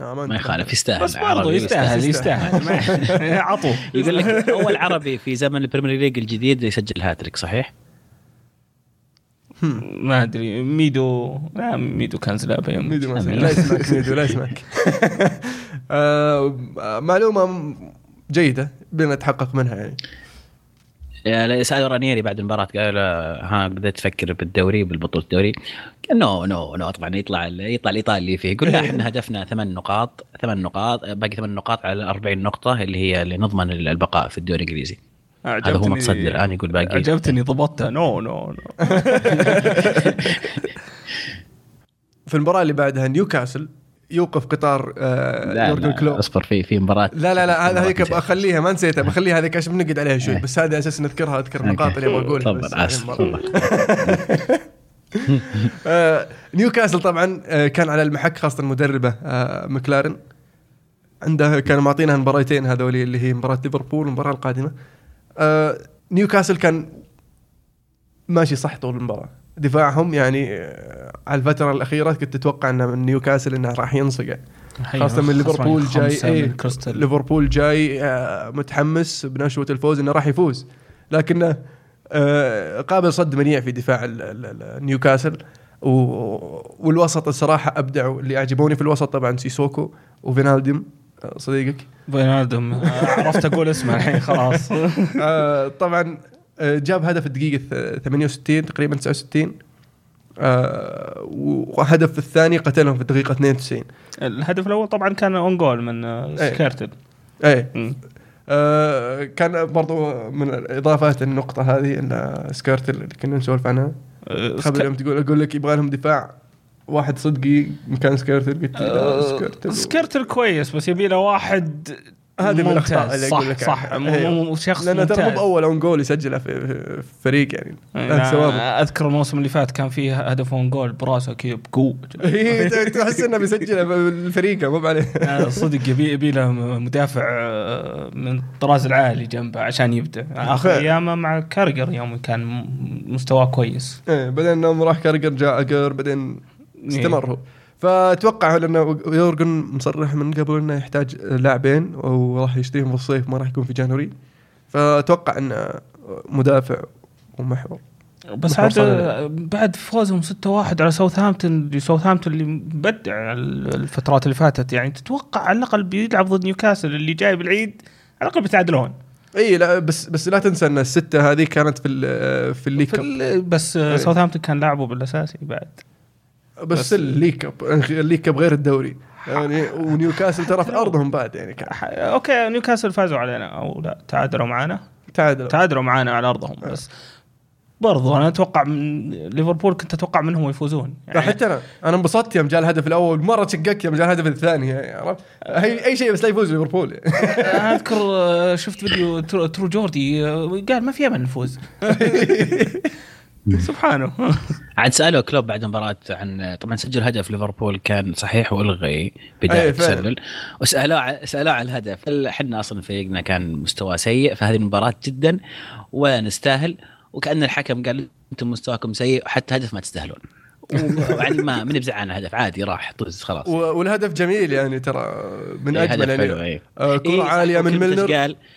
ما يخالف يستاهل. بس برضه يستاهل. عطوه. يقول لك أول عربي في زمن البريمير ليج الجديد يسجل هاتريك صحيح؟ ما أدري. ميدو. لا ميدو كان زلابة. ميدو لا اسمك ميدو لا اسمك. معلومة جيدة بدنا نتحقق منها يعني. لا سأل رانيري بعد المباراة قال ها بدأت تفكر بالدوري بالبطولة الدوري نو طبعا يطلع الإيطالي فيه يقول احنا هدفنا 8 نقاط باقي 8 نقاط على 40 نقطة اللي هي اللي نضمن البقاء في الدوري الإنجليزي. هذا هو مقصدي الآن يقول باقي. عجبتني ضبطتها نو في المباراة اللي بعدها نيوكاسل يوقف قطار يورجن كلوب. اصبر في مباراه لا هذه هيك بخليها ما نسيتها بخليها هذيك عشان بنقعد عليها شوي بس هذه اساس نذكرها اذكر النقاط اللي بقول. نيوكاسل طبعا كان على المحك خاصه المدربه مكلارن عندها كانوا معطينها مباراتين هذول اللي هي مباراه ليفربول والمباراه القادمه. نيوكاسل كان ماشي صح طول المباراه دفاعهم يعني على الفترة الأخيرة كنت تتوقع أن من نيوكاسل إنه راح ينصقع خاصة من ليفربول جاي ليفربول جاي متحمس بنشوة الفوز إنه راح يفوز لكنه قابل صد منيع في دفاع نيوكاسل والوسط الصراحة أبدعوا اللي أعجبوني في الوسط طبعا سيسوكو وفينالديم صديقك فينالديم عرفت أقول اسمه الحين خلاص. طبعا جاب هدف الدقيقة 68 تقريبا 69 وهدف الثاني قتلهم في الدقيقة 92. الهدف الأول طبعا كان أون جول من سكيرتل كان برضو من إضافات النقطة هذه أن سكيرتل اللي كنا نسولف عنها قبل يوم تقول أقول لك يبغى لهم دفاع واحد صدقي مكان سكيرتل قلت سكيرتل كويس بس يبي له واحد هذه من الأخطاء اللي أقول لك صح شخص لأنه ترى أول أون جول يسجله في فريق يعني. أذكر الموسم اللي فات كان فيه هدف أون جول براسه كيب قوة تحس إنه بيسجله بالفريق مو عليه صدق يبي له مدافع من الطراز العالي جنبه عشان يبدأ آخر أيامه مع كارجر يوم كان مستواه كويس بعدين يوم راح كارجر جاء أجر بعدين استمر. فأتوقع لأنه يورجن مصرح من قبل أنه يحتاج لاعبين وراح يشتريهم في الصيف ما راح يكون في جانوري فأتوقع أنه مدافع ومحور بس هذا بعد فوزهم 6-1 على ساوثهامبتون اللي بدع الفترات اللي فاتت يعني تتوقع على الأقل بيلعب ضد نيوكاسل اللي جاي بالعيد على الأقل بيتعادلون. اي لا بس لا تنسى ان الستة هذه كانت في الليك بس ساوثهامبتون كان لاعبه بالأساسي بعد بس الليكاب غير الدوري يعني ونيوكاسل ترى في أرضهم بعد يعني أوكي نيوكاسل فازوا علينا أو لا تعادلوا معنا على أرضهم بس برضو أنا أتوقع من ليفربول كنت أتوقع منهم يفوزون يعني حتى أنا انبسطت يوم جاء الهدف الأول مرة شقك يوم جاء الهدف الثاني يعني أي شيء بس لا يفوز ليفربول يعني. أنا أذكر شفت فيديو ترو جوردي قال ما في من نفوز سبحانه. عاد سألوا كلوب بعد مباراة عن طبعا سجل هدف ليفربول كان صحيح وألغي بداية التسلل وسألوا على الهدف احنا أصلا فريقنا كان مستوى سيء فهذه المباراة جدا ونستاهل وكأن الحكم قال أنتم مستواكم سيء حتى هدف ما تستاهلون وعن ما من بزعان هدف عادي راح طز خلاص والهدف جميل يعني ترى من أجمل يعني كرة عالية من ميلنر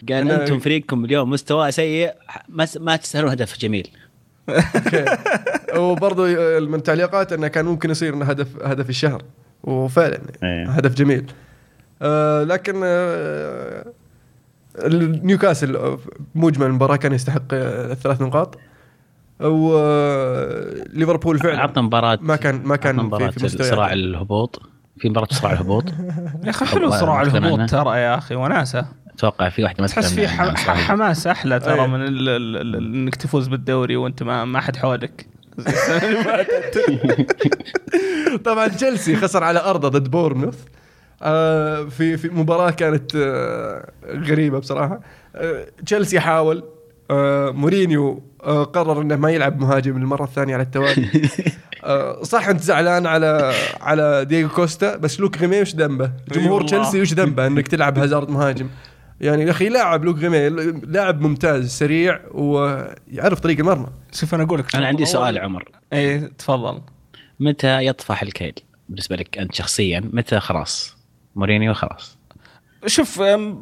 قال أنتم فريقكم اليوم مستوى سيء ما تستاهلون هدف جميل. وبرضو من التعليقات أنه كان ممكن يصير إنه هدف الشهر وفعلا هدف جميل لكن نيوكاسل مجمل المباراة كان يستحق 3 نقاط وليفربول فعلا عطنا مباراة ما كان في صراع الهبوط في مباراة صراع الهبوط يا أخي حلو صراع الهبوط ترى يا أخي وناسة أتوقع في واحدة تحس في حماس أحلى ترى أيه. من إنك تفوز بالدوري وأنت ما حد حولك. طبعا تشيلسي خسر على أرضه ضد بورنموث في مباراة كانت غريبة بصراحة. تشيلسي حاول مورينيو قرر إنه ما يلعب مهاجم المرة الثانية على التوالي. صح أنت زعلان على دييغو كوستا بس لوك غيمي وش ذنبه جمهور تشيلسي وش ذنبه إنك تلعب هازارد مهاجم يعني يا أخي لاعب لوك غيمي لاعب ممتاز سريع ويعرف طريق المرمى. شوف أنا أقولك أنا عندي سؤال عمر. إيه تفضل. متى يطفح الكيل بالنسبة لك أنت شخصيا متى خلاص مورينيو خلاص. شوف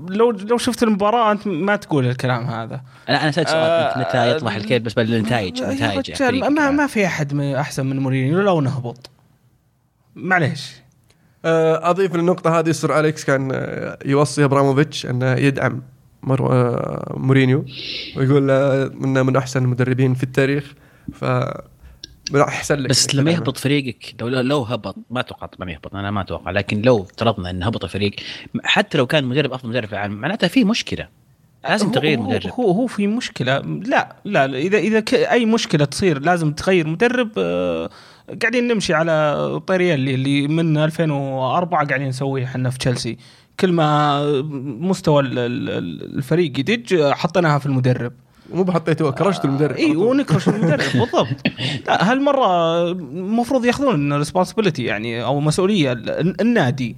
لو شفت المباراة أنت ما تقول الكلام هذا. أنا سألت سؤال متى يطلع الكيد بس بالنتائج. ما في أحد أحسن من مورينيو لو نهبط. معليش. أضيف للنقطة هذه سير أليكس كان يوصي أبراموفيتش أنه يدعم مورينيو ويقول إنه من أحسن المدربين في التاريخ فمن أحسن لك. بس لما يهبط فريقك لو هبط ما توقع ما يهبط أنا ما أتوقع لكن لو افترضنا إن هبط فريق حتى لو كان مدرب أفضل مدرب في العالم معناته في مشكلة لازم تغير مدرب. هو في مشكلة لا إذا أي مشكلة تصير لازم تغير مدرب. قاعدين نمشي على طريقة اللي من 2004 قاعدين نسويه حنا في تشيلسي كل ما مستوى الفريق يدج حطناها في المدرب مو بحطيتوها كرشت المدرب اي ونكرش المدرب بالضبط. لا هالمرة المفروض ياخذون الريسبونسبيلتي يعني او مسؤولية النادي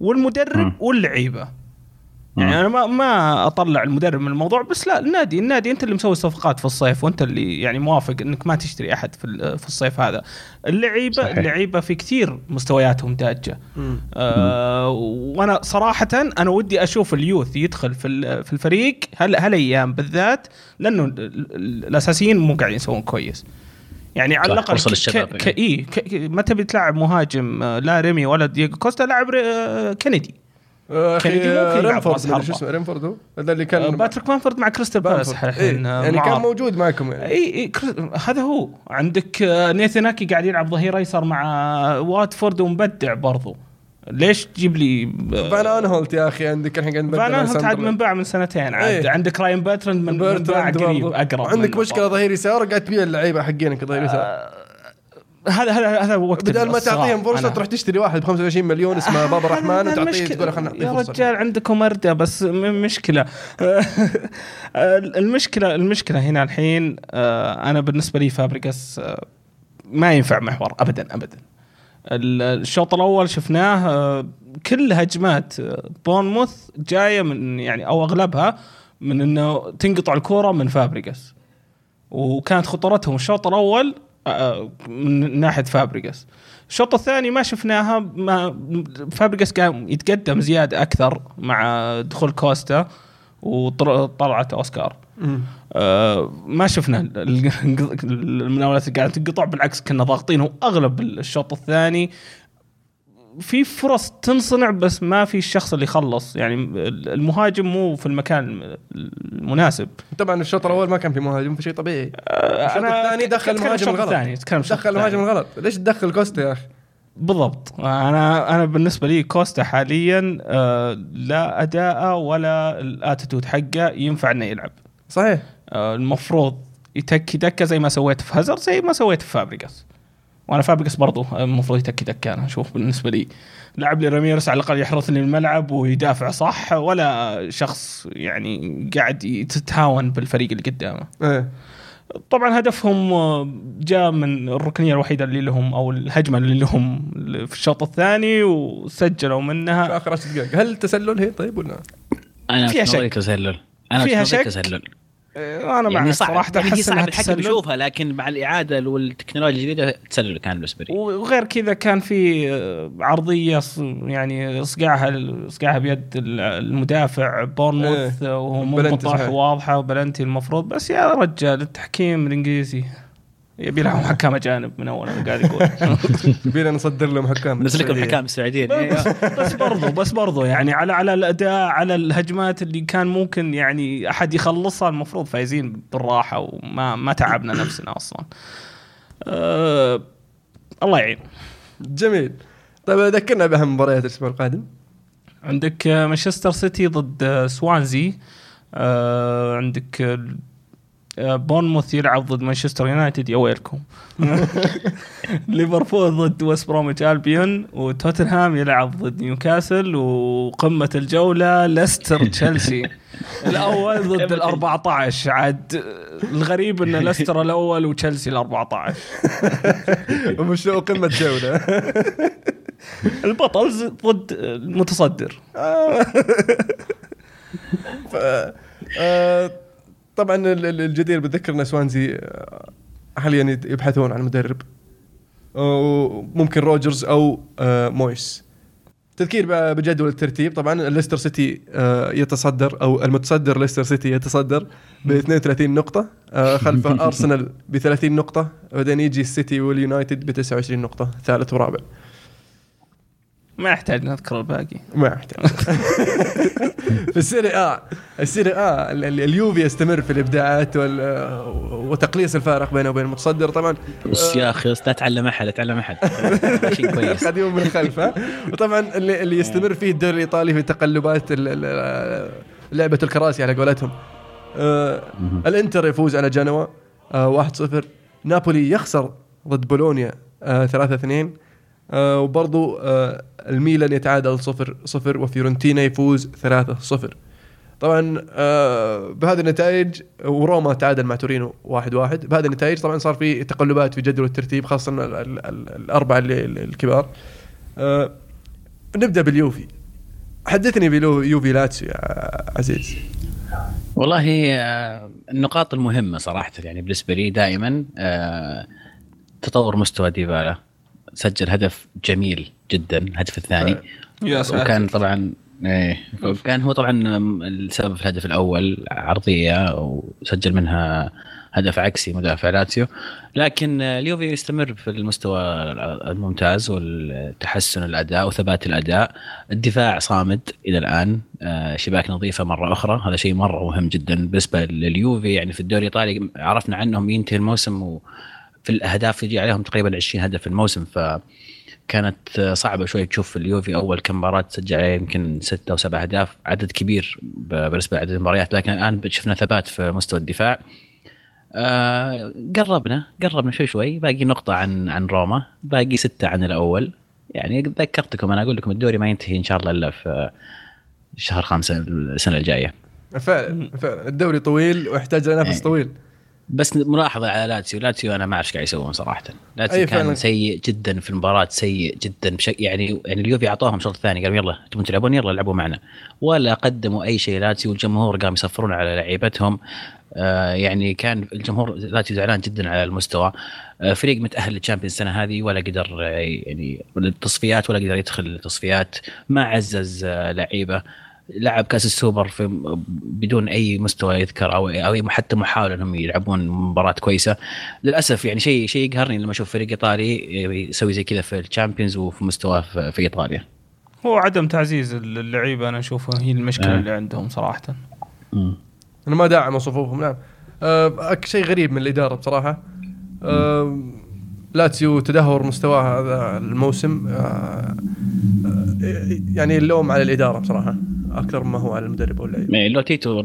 والمدرب واللعيبة يعني انا ما اطلع المدرب من الموضوع بس لا النادي انت اللي مسوي صفقات في الصيف وانت اللي يعني موافق انك ما تشتري احد في الصيف هذا. اللعيبه في كثير مستوياتهم داجه وانا صراحه انا ودي اشوف اليوث يدخل في الفريق هالايام بالذات لانه الاساسيين مو قاعدين يسوون كويس يعني على الاقل ما تبي تلعب مهاجم لا ريمي ولا دييغو كوستا لعب كندي رينفورد هو هذا اللي كان باتريك مانفورد مع كريستال بالاس الحين يعني كان موجود معكم يعني هذا هو عندك نيثناكي قاعد يلعب ظهير ايسر مع واتفورد ومبدع برضو ليش تجيب لي فانا هولت يا اخي عندك الحين قاعد بدنا منباع من سنتين عندك راين باترند منباع قريب اقرب عندك مشكله ظهير يسار قاعد تبيع اللعيبه حقينك ظهير يسار هذا وقت بدل ما تعطيهم فرصه تروح تشتري واحد ب 25 مليون اسمه بابا رحمن وتعطيه تقول خلينا نعطيه فرصه يا رجال عندكم أردة بس مشكله. المشكله هنا الحين انا بالنسبه لي فابريغاس ما ينفع محور ابدا. الشوط الاول شفناه كل هجمات بورنموث جايه من يعني او اغلبها من انه تنقطع الكره من فابريغاس وكانت خطورتهم الشوط الاول من ناحية فابريغاس. الشوط الثاني ما شفناها فابريغاس كان يتقدم زيادة أكثر مع دخول كوستا وطلعت أوسكار ما شفنا المناولات قاعدة تنقطع بالعكس كنا ضاغطينه أغلب الشوط الثاني في فرص تنصنع بس ما في الشخص اللي خلص يعني المهاجم مو في المكان المناسب. طبعا الشوط الاول ما كان في مهاجم في شيء طبيعي الشوط الثاني دخل مهاجم غلط ليش تدخل كوستا يا اخي بالضبط. انا بالنسبه لي كوستا حاليا لا اداءه ولا الاتيتود حقه ينفع انه يلعب صحيح. المفروض يتكي دكه زي ما سويت في هازارد زي ما سويت في فابريغاس وانا فابريغاس برضو المفروض يتاكد انا اشوف بالنسبه لي لاعب لي راميرس على الاقل يحرثني الملعب ويدافع صح ولا شخص يعني قاعد يتهاون بالفريق اللي قدامه طبعا هدفهم جاء من الركنيه الوحيده اللي لهم او الهجمه اللي لهم في الشوط الثاني وسجلوا منها في اخر 10 دقائق. هل تسلل هي طيب ولا انا فيها شك تسلل انا تسلل أنا يعني صراحة صعب الحكي بشوفها لكن مع الإعادة والتكنولوجيا الجديدة تسلل كان بالسبري وغير كذا كان في عرضية يعني صقعها بيد المدافع بورنموث وهو مطاح واضحة وبلنتي المفروض بس يا رجال التحكيم الإنجليزي يبي لهم حكام أجانب من أول أنا قاعد أقول يبينا نصدر لهم حكام نسلكهم حكام السعوديين بس برضو يعني على الأداء على الهجمات اللي كان ممكن يعني أحد يخلصها المفروض فايزين بالراحة وما تعبنا نفسنا أصلا. الله يعين. جميل. طيب ذكرنا بأهم مباريات الأسبوع القادم. عندك مانشستر سيتي ضد سوانزي عندك بورنموث يلعب ضد مانشستر يونايتد يا ويلكم ليفربول ضد وست بروميتش ألبيون وتوتنهام يلعب ضد نيوكاسل وقمة الجولة لستر تشيلسي الأول ضد 14 عاد الغريب إن لستر الأول وتشيلسي 14 ومش له قمة جولة البطل ضد المتصدر. طبعا الجدير بتذكرنا سوانزي حاليا يبحثون عن مدرب وممكن روجرز او مويس تذكير بجدول الترتيب طبعا. ليستر سيتي يتصدر او المتصدر ليستر سيتي يتصدر ب 32 نقطه، خلفه ارسنال ب 30 نقطه، بعدين يجي السيتي واليونايتد ب 29 نقطه ثالث ورابع. ما احتاج نذكر الباقي، ما احتاج. في السيري آ اليوفي يستمر في الابداعات وتقليص الفارق بينه وبين المتصدر طبعا. يا اخي لا تعلم احد، تعلم احد شيء كويس، قديم من خلفه. وطبعا اللي يستمر فيه الدوري الايطالي في تقلبات لعبه الكراسي على قولتهم. الانتر يفوز على جنوا 1-0، نابولي يخسر ضد بولونيا 3-2، وبرضو الميلان يتعادل 0-0، وفيورنتينا يفوز 3-0. طبعا بهذه النتائج وروما تعادل مع تورينو 1-1. بهذه النتائج طبعا صار في تقلبات في جدول الترتيب، خاصة الأربعة الكبار. نبدأ باليوفي، حدثني باليوفي لاتسيو عزيز. والله النقاط المهمة صراحة يعني بالنسبة لي دائما تطور مستوى ديبالا، سجل هدف جميل جدا، هدف الثاني، وكان طبعا كان هو طبعا السبب في الهدف الأول، عرضية وسجل منها هدف عكسي مدافع لاتسيو. لكن اليوفي يستمر في المستوى الممتاز والتحسن الأداء وثبات الأداء، الدفاع صامد إلى الآن، شباك نظيفة مرة أخرى، هذا شيء مرة مهم جدا بالنسبة لليوفي. يعني في الدوري الإيطالي عرفنا عنهم ينتهي الموسم في الأهداف يجي عليهم تقريباً 20 هدف في الموسم، فكانت صعبة شوي تشوف اليوفي أول كم مباراة سجل عليه يمكن 6 أو 7 أهداف، عدد كبير بالنسبة لعدد المباريات. لكن الآن شفنا ثبات في مستوى الدفاع، قربنا شوي، باقي نقطة عن روما، باقي 6 عن الأول. يعني ذكرتكم أنا أقول لكم الدوري ما ينتهي إن شاء الله إلا في شهر 5 السنة الجاية. فعلا الدوري طويل ويحتاج لنفس يعني طويل. بس ملاحظة على لاتسيو أنا ما أعرف كيف يسوون صراحة. لاتسيو كان سيء جدا في المباراة، سيء جدا بشكل يعني اليوفي أعطاهم شوط ثاني، قالوا يلا أنتم تلعبون، يلا لعبوا معنا، ولا قدموا أي شيء لاتسيو. والجمهور قام يصفرون على لعيبتهم، يعني كان الجمهور لاتسيو زعلان جدا على المستوى. فريق متأهل للتشامبيونز السنة هذه ولا قدر يعني التصفيات، ولا قدر يدخل التصفيات، ما عزز لعيبة، لعب كاس السوبر في بدون اي مستوى يذكر او حتى محاوله انهم يلعبون مباراه كويسه. للاسف يعني شيء يقهرني لما اشوف فريق ايطالي يسوي زي كذا في الشامبيونز وفي مستوى في ايطاليا. هو عدم تعزيز اللعيبه انا اشوفها هي المشكله اللي عندهم صراحه. انا ما داعم صفوفهم، نعم شيء غريب من الاداره بصراحه. لاتسيو تدهور مستوى هذا الموسم، يعني اللوم على الاداره بصراحه اكثر ما هو على المدرب ولا اي.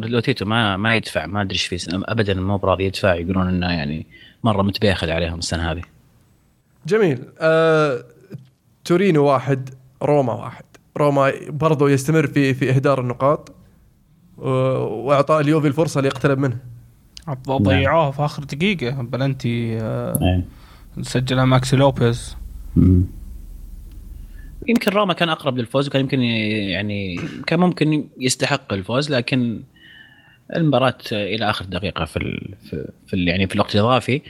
لوتيتو ما يدفع، ما ادري ايش فيه ابدا، مو براضي يدفع، يقولون انه يعني مره متباخل عليهم السنه هذه. جميل. تورينو 1-1 روما برضو يستمر في اهدار النقاط، واعطاء اليوفي الفرصه ليقترب منه، ضيعوها في اخر دقيقه بلنتي سجلها ماكس لوبيز. يمكن روما كان أقرب للفوز، وكان يمكن يعني كان ممكن يستحق الفوز، لكن المباراة إلى آخر دقيقة في يعني في الوقت الإضافي.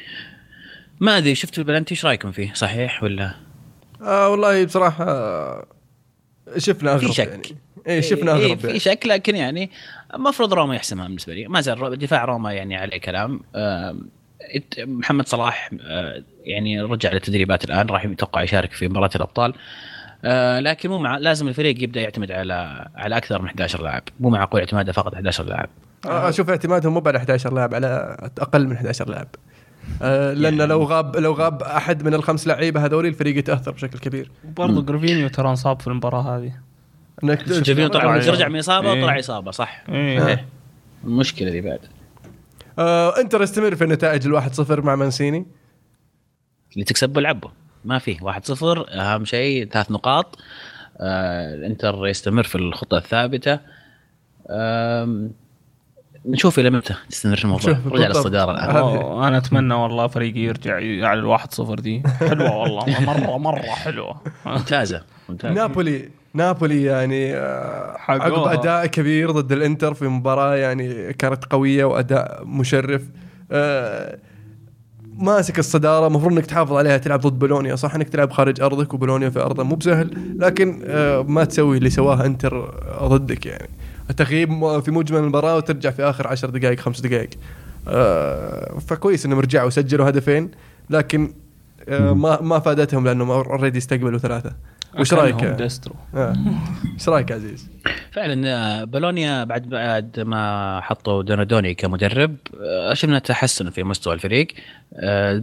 ما أدري، شفت البلنتي، إيش رأيكم فيه؟ صحيح ولا؟ والله بصراحة شفنا أغرب، يعني شفنا أغرب في شك، لكن يعني مفروض روما يحسمها بالنسبة لي. ما زال دفاع روما يعني عليه كلام. محمد صلاح يعني رجع للتدريبات الآن، راح يتوقع يشارك في مباراة الأبطال، لكن مو مع لازم الفريق يبدا يعتمد على اكثر من 11 لاعب، مو مع قوي اعتماده فقط 11 لاعب. اشوف اعتمادهم مو على 11 لاعب، على اقل من 11 لاعب، لان يعني لو غاب احد من ال5 لعيبه هذول الفريق يتاثر بشكل كبير. برضو جرافينيو ترى انصاب في المباراه هذه، جرافينيو طلع رجع من اصابه وطلع اصابه، صح. المشكله اللي بعد انتر استمر في النتائج 1-0 مع مانسيني، اللي تكسبه لعبه ما فيه 1-0، أهم شيء 3 نقاط. الانتر يستمر في الخطة الثابتة، نشوف إلى متى تستمر الموضوع، رجع للصدارة الآن. أنا أتمنى والله فريقي يرجع على 1-0 دي، حلوة والله، مرة حلوة، ممتازة. نابولي يعني عقب أداء كبير ضد الانتر في مباراة يعني كانت قوية وأداء مشرف، ماسك الصدارة, مفروض انك تحافظ عليها, تلعب ضد بولونيا, صح انك تلعب خارج ارضك وبولونيا في ارضه مو بسهل, لكن ما تسوي اللي سواه انتر ضدك, يعني التغييب في مجمل المباراة وترجع في اخر 10 دقائق 5 دقائق. فكويس انهم رجعوا وسجلوا هدفين, لكن ما فادتهم لانه اوريدي استقبلوا 3. وش رايك ايش رايك عزيز؟ فعلا بولونيا بعد ما حطوا دونادوني كمدرب شفنا تحسن في مستوى الفريق.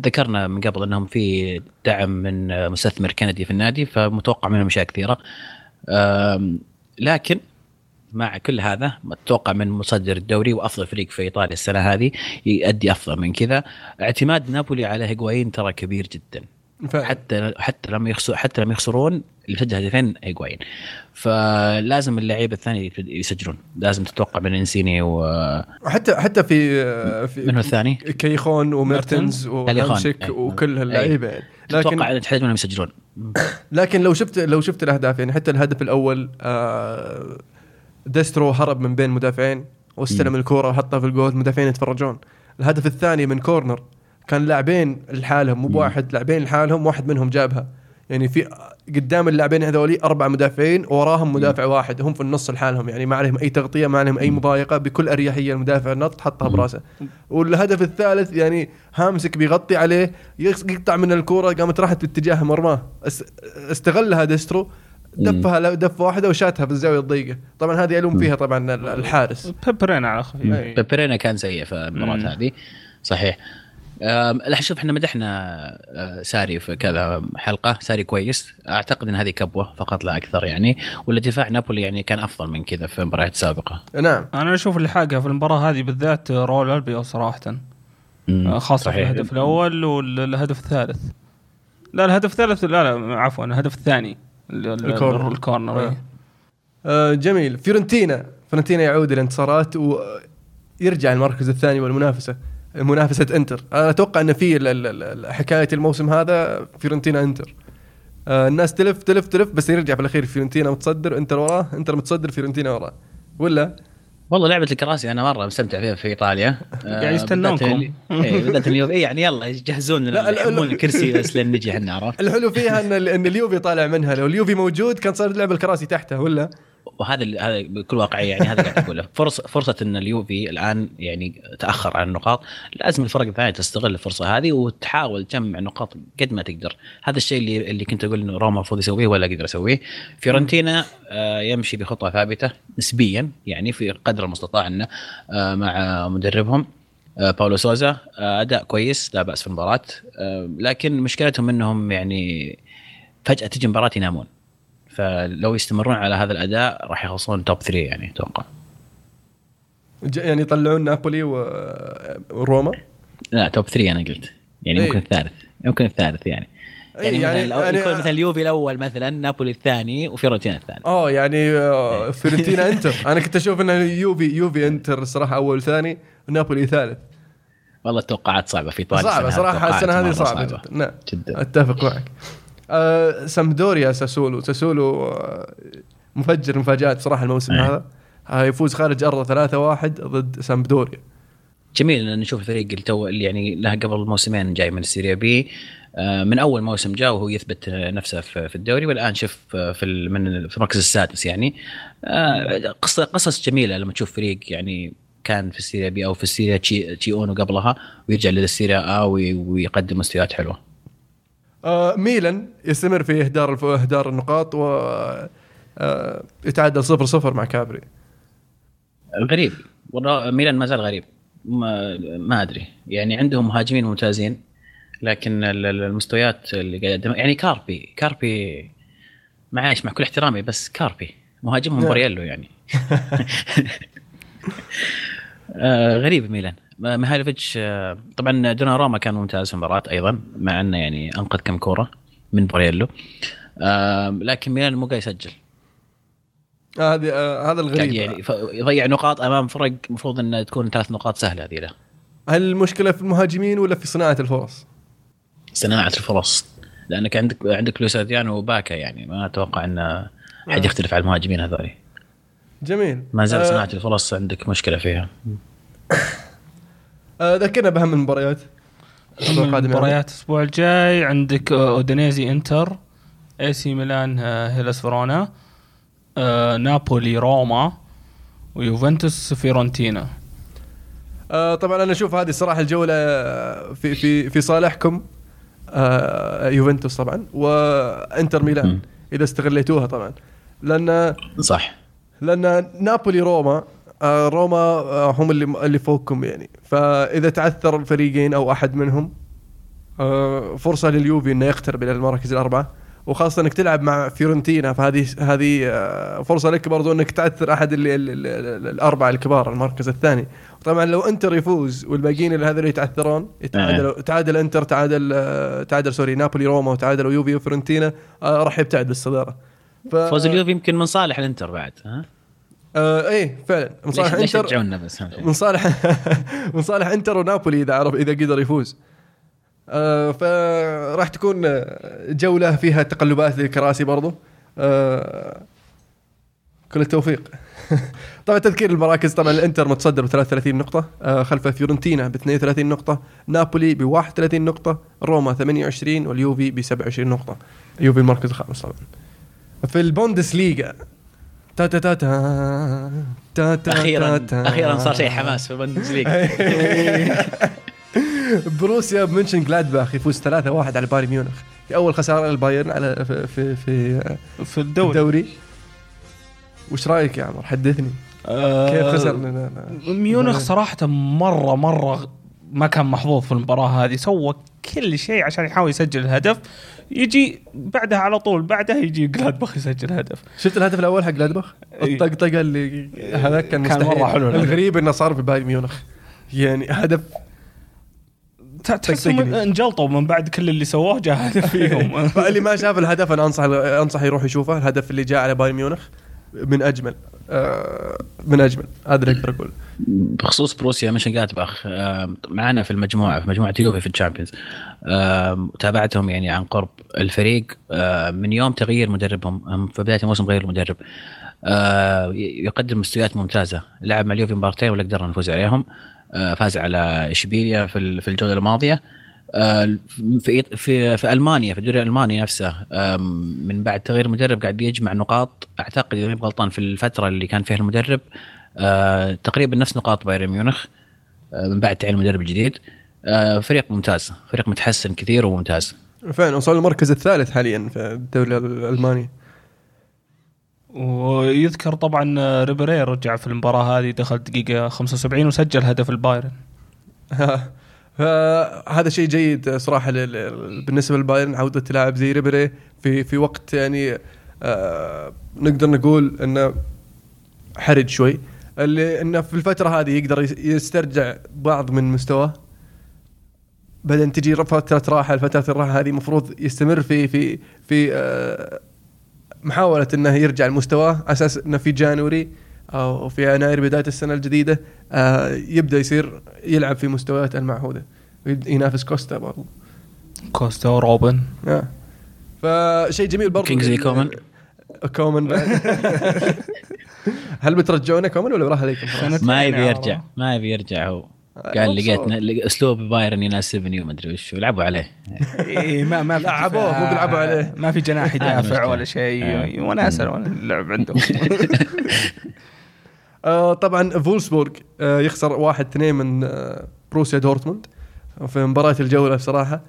ذكرنا من قبل انهم في دعم من مستثمر كندي في النادي, فمتوقع منهم اشياء كثيره, لكن مع كل هذا متوقع من مصدر الدوري وافضل فريق في ايطاليا السنه هذه يؤدي افضل من كذا. اعتماد نابولي على هيغوايين ترى كبير جدا, حتى لما يخسرون اللي سجل هدفين هيغوايين, فلازم اللعيبه الثانيه يسجلون, لازم تتوقع من انسيني وحتى في منه الثاني كيخون وميرتنز وهانشيك وكل هاللعيبه, لكن اتوقع ان تحتاج منهم يسجلون. لكن لو شفت الاهداف, يعني حتى الهدف الاول ديسترو هرب من بين مدافعين واستلم الكرة وحطها في الجول, مدافعين يتفرجون. الهدف الثاني من كورنر كان لاعبين لحالهم, مو واحد, لاعبين لحالهم واحد منهم جابها, يعني في قدام اللاعبين هذولي 4 مدافعين وراهم مدافع واحد, هم في النص لحالهم, يعني ما عليهم اي تغطية, ما عليهم اي مضايقة, بكل اريحية المدافع نط حطها براسه. والهدف الثالث يعني هامسك بيغطي عليه, يقطع من الكرة, قامت راحت باتجاه مرماه, استغلها ديسترو, دفها دف واحدة وشاتها في الزاوية الضيقة. طبعا هذه ألوم فيها طبعا الحارس بابرينا, على خفيف بابرينا كان سيء في المباراة هذه صحيح. شوف احنا مدحنا ساري في كذا حلقة, ساري كويس, أعتقد أن هذه كبوة فقط لا أكثر يعني, والدفاع نابولي يعني كان أفضل من كذا في مباريات سابقة. نعم أنا أشوف اللي حاجة في المباراة هذه بالذات رول ألبيو صراحة, خاصة في الهدف الأول والهدف الثالث, لا الهدف الثالث لا عفوا الهدف الثاني الكورنر. جميل. فيرنتينا يعود الانتصارات ويرجع المركز الثاني والمنافسة, منافسة انتر. أنا أتوقع أن في حكاية الموسم هذا فيرنتينا انتر, الناس تلف بس يرجع في الأخير فيرنتينا متصدر, انتر وراه, انتر متصدر فيرنتينا وراه. ولا والله لعبة الكراسي أنا مرة مستمتع فيها في إيطاليا, يعني يستنونكم بدأت اليوفي, يعني يلا يجهزون يحمون الكرسي بس لين نجي احنا, عرفت الحلو فيها أن اليوفي طالع منها, لو اليوفي موجود كان صار لعب الكراسي تحته. ولا وهذا بكل واقعية يعني هذا قاعد أقوله, فرصة أن اليوفي الآن يعني تأخر عن النقاط, لازم الفرق الثانية تستغل الفرصة هذه وتحاول تجمع نقاط قد ما تقدر. هذا الشيء اللي كنت أقول إنه روما المفروض يسويه ولا قدر يسويه. فيورنتينا يمشي بخطة ثابتة نسبيا, يعني في قدر المستطاع إنه مع مدربهم باولو سوزا أداء كويس لا بأس في المباراة, لكن مشكلتهم إنهم يعني فجأة تجي مباراة ينامون, فلو يستمرون على هذا الأداء راح يخلصون توب 3 يعني أتوقع. يعني يطلعون نابولي وروما؟ لا توب 3 أنا قلت, يعني ممكن الثالث, ممكن الثالث يعني يكون مثلا اليوفي الأول مثلا, نابولي الثاني وفيرنتينا الثالث. يعني فيرنتينا انتر. أنا كنت أشوف أن يوفي انتر صراحة أول ثاني ونابولي ثالث. والله التوقعات صعبة في إيطاليا, صعبة صراحة السنة هذه صعبة جدا. أتفق معك. سامدوريا ساسولو مفجر مفاجآت صراحة الموسم هذا, يفوز خارج أرضه 3-1 ضد سامدوريا. جميل أن نشوف الفريق اللي يعني له قبل موسمين جاي من السيريا بي, من أول موسم جاء وهو يثبت نفسه في الدوري, والآن شوف في المركز السادس, يعني قصص جميلة لما تشوف فريق يعني كان في السيريا بي أو في السيريا تشي أونو قبلها ويرجع للسيريا آ ويقدم مستويات حلوة. ميلان يستمر في إهدار النقاط ويتعادل 0-0 مع كابري. غريب والله, ميلان ما زال غريب, ما أدري يعني, عندهم مهاجمين ممتازين لكن المستويات اللي قاعدة يعني كاربي معايش, مع كل احترامي بس كاربي مهاجمهم بوريالو يعني. غريب ميلان. ميهالوفيتش طبعا, دوناروما كان ممتاز في المباراة ايضا, مع انه يعني انقذ كم كوره من بوريلو, لكن ميلان مو قاعد يسجل. هذا الغريب يعني, يضيع نقاط امام فرق مفروض ان تكون 3 نقاط سهله هذه له. هل المشكله في المهاجمين ولا في صناعه الفرص؟ لانك عندك لوساديان وباكا, يعني ما اتوقع ان حد يختلف على المهاجمين هذول. جميل, ما زال صناعه الفرص عندك مشكله فيها. ذكرنا بأهم المباريات مباريات الأسبوع الجاي عندك أودينيزي إنتر، اي سي ميلان هيلاس فيرونا، نابولي روما، ويوفنتوس فيورنتينا. طبعا أنا أشوف هذه الصراحة الجولة في في في صالحكم، يوفنتوس طبعا وإنتر ميلان إذا استغليتوها طبعا، لأن صح لأن نابولي روما، روما هم اللي فوقكم يعني، فإذا تعثر الفريقين أو أحد منهم فرصة لليوفي إنه يقترب إلى المراكز الأربعة، وخاصة إنك تلعب مع فيورنتينا، فهذه فرصة لك برضو إنك تعثر أحد الأربعة الكبار المركز الثاني. طبعا لو إنتر يفوز والباقيين اللي هذول يتعثرون تعادل إنتر، تعادل سوري نابولي روما، وتعادل يوفي وفيورنتينا، راح يبتعد بالصدارة. فوز اليوفي يمكن من صالح الإنتر بعد، ها ايه فعلا من صالح انتر، من صالح من صالح انتر ونابولي اذا قدر يفوز. فراح تكون جولة فيها تقلبات للكراسي برضو. كل التوفيق. طبعا تذكير المراكز، طبعا الانتر متصدر ب 33 نقطة، خلفه فيورنتينا ب 32 نقطة، نابولي ب 31 نقطة، روما 28، واليوفي ب 27 نقطة. اليوفي المركز الخامس. طبعا في البوندسليغا تا تا تا تا تا أخيراً صار شيء حماس في البوندسليغا. بروسيا ميونشن غلادباخ يفوز 3-1 على بايرن ميونخ، في أول خسارة للبايرن على في في في الدوري. وش رأيك يا عمر؟ حدثني كيف خسرنا ميونخ؟ صراحة مرة ما كان محظوظ في المباراة هذه، سوى كل شيء عشان يحاول يسجل الهدف، يجي بعدها على طول بعدها يجي غلادباخ يسجل هدف. شفت الهدف الأول حق غلادباخ؟ الطقطقة اللي هذاك كان مستحيل. الغريب إنه صار في بايرن ميونخ، يعني هدف تحس انجلطوا من بعد كل اللي سواه جاء هدف فيهم. فاللي ما شاف الهدف أنا أنصح يروح يشوفه، الهدف اللي جاء على بايرن ميونخ من أجمل أدرك برقول. بخصوص بروسيا مش غلادباخ، معنا في المجموعة، في مجموعة اليوفي في الشامبيونز، تابعتهم يعني عن قرب. الفريق من يوم تغيير مدربهم في بداية الموسم غير المدرب، يقدم مستويات ممتازة. لعب مع اليوفي مبارتين ولا قدرنا نفوز عليهم، فاز على شبيلية في الجولة الماضية. في في في ألمانيا، في الدوري الألماني نفسه، من بعد تغيير مدرب قاعد يجمع نقاط، أعتقد إذا ماني غلطان في الفترة اللي كان فيها المدرب تقريبا نفس نقاط بايرن ميونخ من بعد تعيين المدرب الجديد. فريق ممتاز، فريق متحسن كثير وممتاز فعلا، وصل المركز الثالث حاليا في الدوري الألماني. ويذكر طبعا ريبيري رجع في المباراة هذه، دخل دقيقة 75 وسجل هدف البايرن. هذا شيء جيد صراحة بالنسبة للبايرن، عودة لاعب زي ريبيري في وقت يعني نقدر نقول إنه حرج شوي، اللي إنه في الفترة هذه يقدر يسترجع بعض من مستواه. بعدين تجي فترة راحة، الفترة الراحة هذه مفروض يستمر في في في محاولة إنه يرجع المستوى، أساس إنه في جانوري أو في يناير بداية السنة الجديدة يبدأ يصير يلعب في مستويات المعهودة، ينافس كوستا برضو، كوستا وروبن. فشيء جميل برضو. كينغزلي كومن هل بترجعونه كومن ولا براح عليكم؟ ما يبي يرجع هو قال لقيت اسلوب بايرن يناسبني وما ادري وش، ولعبوا عليه. اي ما لعبوه، مو بيلعبوا عليه، ما في جناح يدافع ولا شيء، وناسر ولا اللعب عندهم. طبعا فولسبورغ يخسر 1-2 من بروسيا دورتموند في مباراة الجولة بصراحة.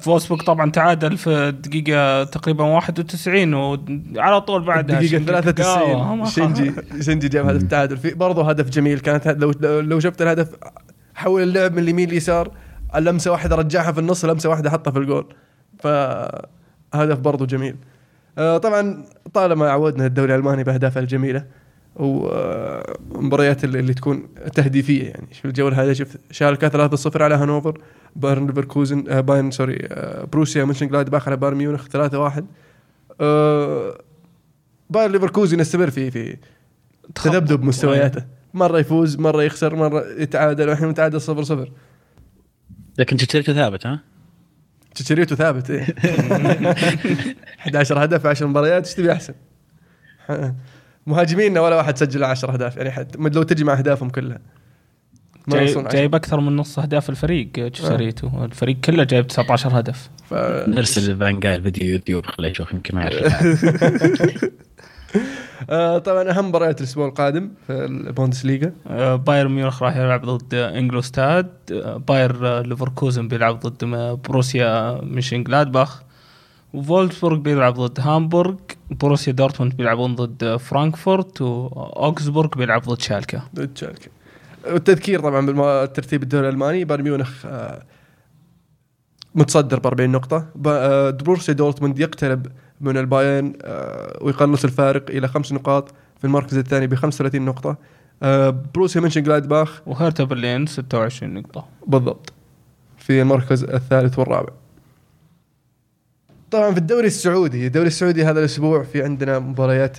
فولسبورغ طبعا تعادل في دقيقة تقريبا 91، وعلى طول بعدها دقيقة 93 شنجي جاب هدف التعادل، في برضه هدف جميل. كانت لو شفت الهدف، حول اللعب من اليمين ليسار، لمسة واحدة رجعها في النص، لمسة واحدة حطها في الجول، فهدف برضه جميل. طبعا طالما عودنا الدوري الألماني بأهدافه الجميلة ومباريات اللي تكون تهديفية، يعني في الجولة هذا شفت شالكا 3-0 على هانوفر، بايرن ليفركوزن بايرن سوري بروسيا مونشن غلادباخ على بايرن ميونخ 3-1. بايرن ليفركوزن يستمر في تذبذب مستوياته، مرة يفوز مرة يخسر مرة يتعادل، وحين متعادل 0-0، لكن تشيرشيف ثابت. تشيرشيف ثابت، إيه. 11 هدف 10 مباريات، ايش تبي أحسن؟ مهاجميننا ولا واحد سجل 10 أهداف، يعني حتى لو تجي مع أهدافهم كلها جايب أكثر من نص أهداف الفريق شريته. الفريق كله جايب 19 هدف. نرسل فانجايل فيديو يوتيوب خليه يشوف يمكن ما يعرف. طبعا أهم مباريات الأسبوع القادم في البوندسليغا، بايرن ميونخ راح يلعب ضد إنجلستاد، باير ليفركوزن بيلعب ضد بروسيا ميشنغلادباخ، وفولسبورغ بيلعب ضد هامبورغ، بروسيا دورتموند بيلعبون ضد فرانكفورت، وأوكسبورغ بيلعب ضد شالكة. والتذكير طبعا بالترتيب الدوري الألماني، بايرن ميونخ متصدر 40 نقطة، بروسيا دورتموند يقترب من البايرن ويقلص الفارق إلى 5 نقاط، في المركز الثاني ب 35 نقطة، بروسيا منشنغلادباخ وهرتا برلين 26 نقطة بالضبط في المركز الثالث والرابع. طبعا في الدوري السعودي، الدوري السعودي هذا الأسبوع في عندنا مباريات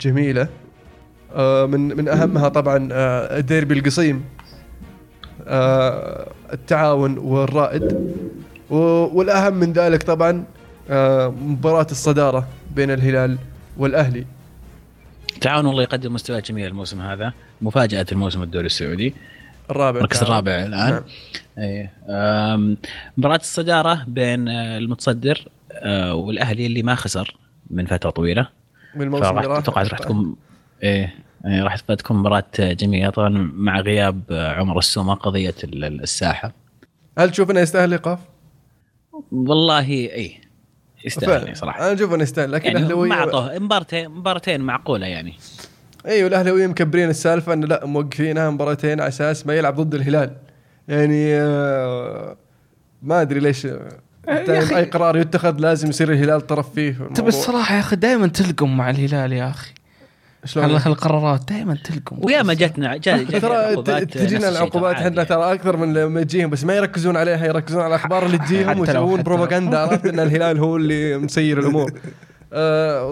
جميلة، من أهمها طبعا الديربي القصيم، التعاون والرائد، والأهم من ذلك طبعا مباراة الصدارة بين الهلال والأهلي. تعاون والله يقدم مستويات جميلة الموسم هذا، مفاجأة الموسم الدوري السعودي الرابع، المركز الرابع الآن. مباراة الصدارة بين المتصدر والأهلي اللي ما خسر من فترة طويلة، راح تكون مباراة جميلة طبعا مع غياب عمر السومة قضية الساحة. هل تشوف أنه يستاهل إيقاف؟ والله إيه يستاهل صراحة، أنا أشوف أنه يستاهل، لكن يعني الأهلوية معطوه مبارتين معقولة يعني. أيوة الأهلوية مكبرين السالفة أنه لا موقفينها مبارتين على أساس ما يلعب ضد الهلال، يعني ما أدري ليش أي قرار يتخذ لازم يصير الهلال طرف فيه. طب الصراحة يا أخي دائما تلقم مع الهلال يا أخي، القرارات دائما تلقم، ويا ما جتنا تجينا العقوبات عندنا ترى أكثر من لما يجيهم، بس ما يركزون عليها، يركزون على الأخبار اللي تجيهم ويسوون بروباغندا، عرفت أن الهلال هو اللي مسير الأمور.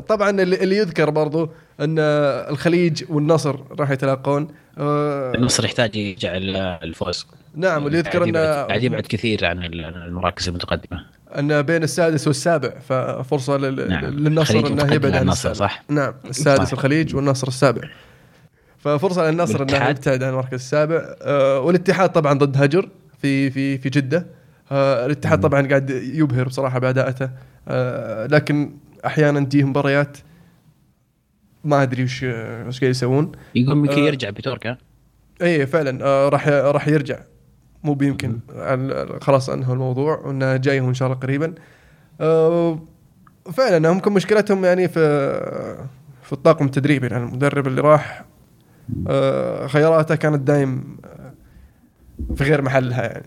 طبعا اللي يذكر برضو أن الخليج والنصر راح يتلاقون، النصر يحتاج يجعل الفوز. نعم، اللي يذكر أن يبعد كثير عن المراكز المتقدمة، أن بين السادس والسابع، ففرصة للنصر أنه يبعد عن النصر. صح، نعم، السادس صح. الخليج والنصر السابع، ففرصة للنصر أنه يبتعد عن المركز السابع. والاتحاد طبعا ضد هجر في في في جدة. الاتحاد طبعا قاعد يبهر بصراحة بأداءته، لكن أحيانا تجيه مباريات ما أدري وش قاعد يسوون. يقول ممكن يرجع بتركيا. أيه فعلا، راح يرجع، مو بيمكن، خلاص أنهوا الموضوع وأنه جايهم إن شاء الله قريبا. فعلا هم كم مشكلتهم يعني في الطاقم التدريبي، يعني المدرب اللي راح خياراته كانت دايم في غير محلها يعني.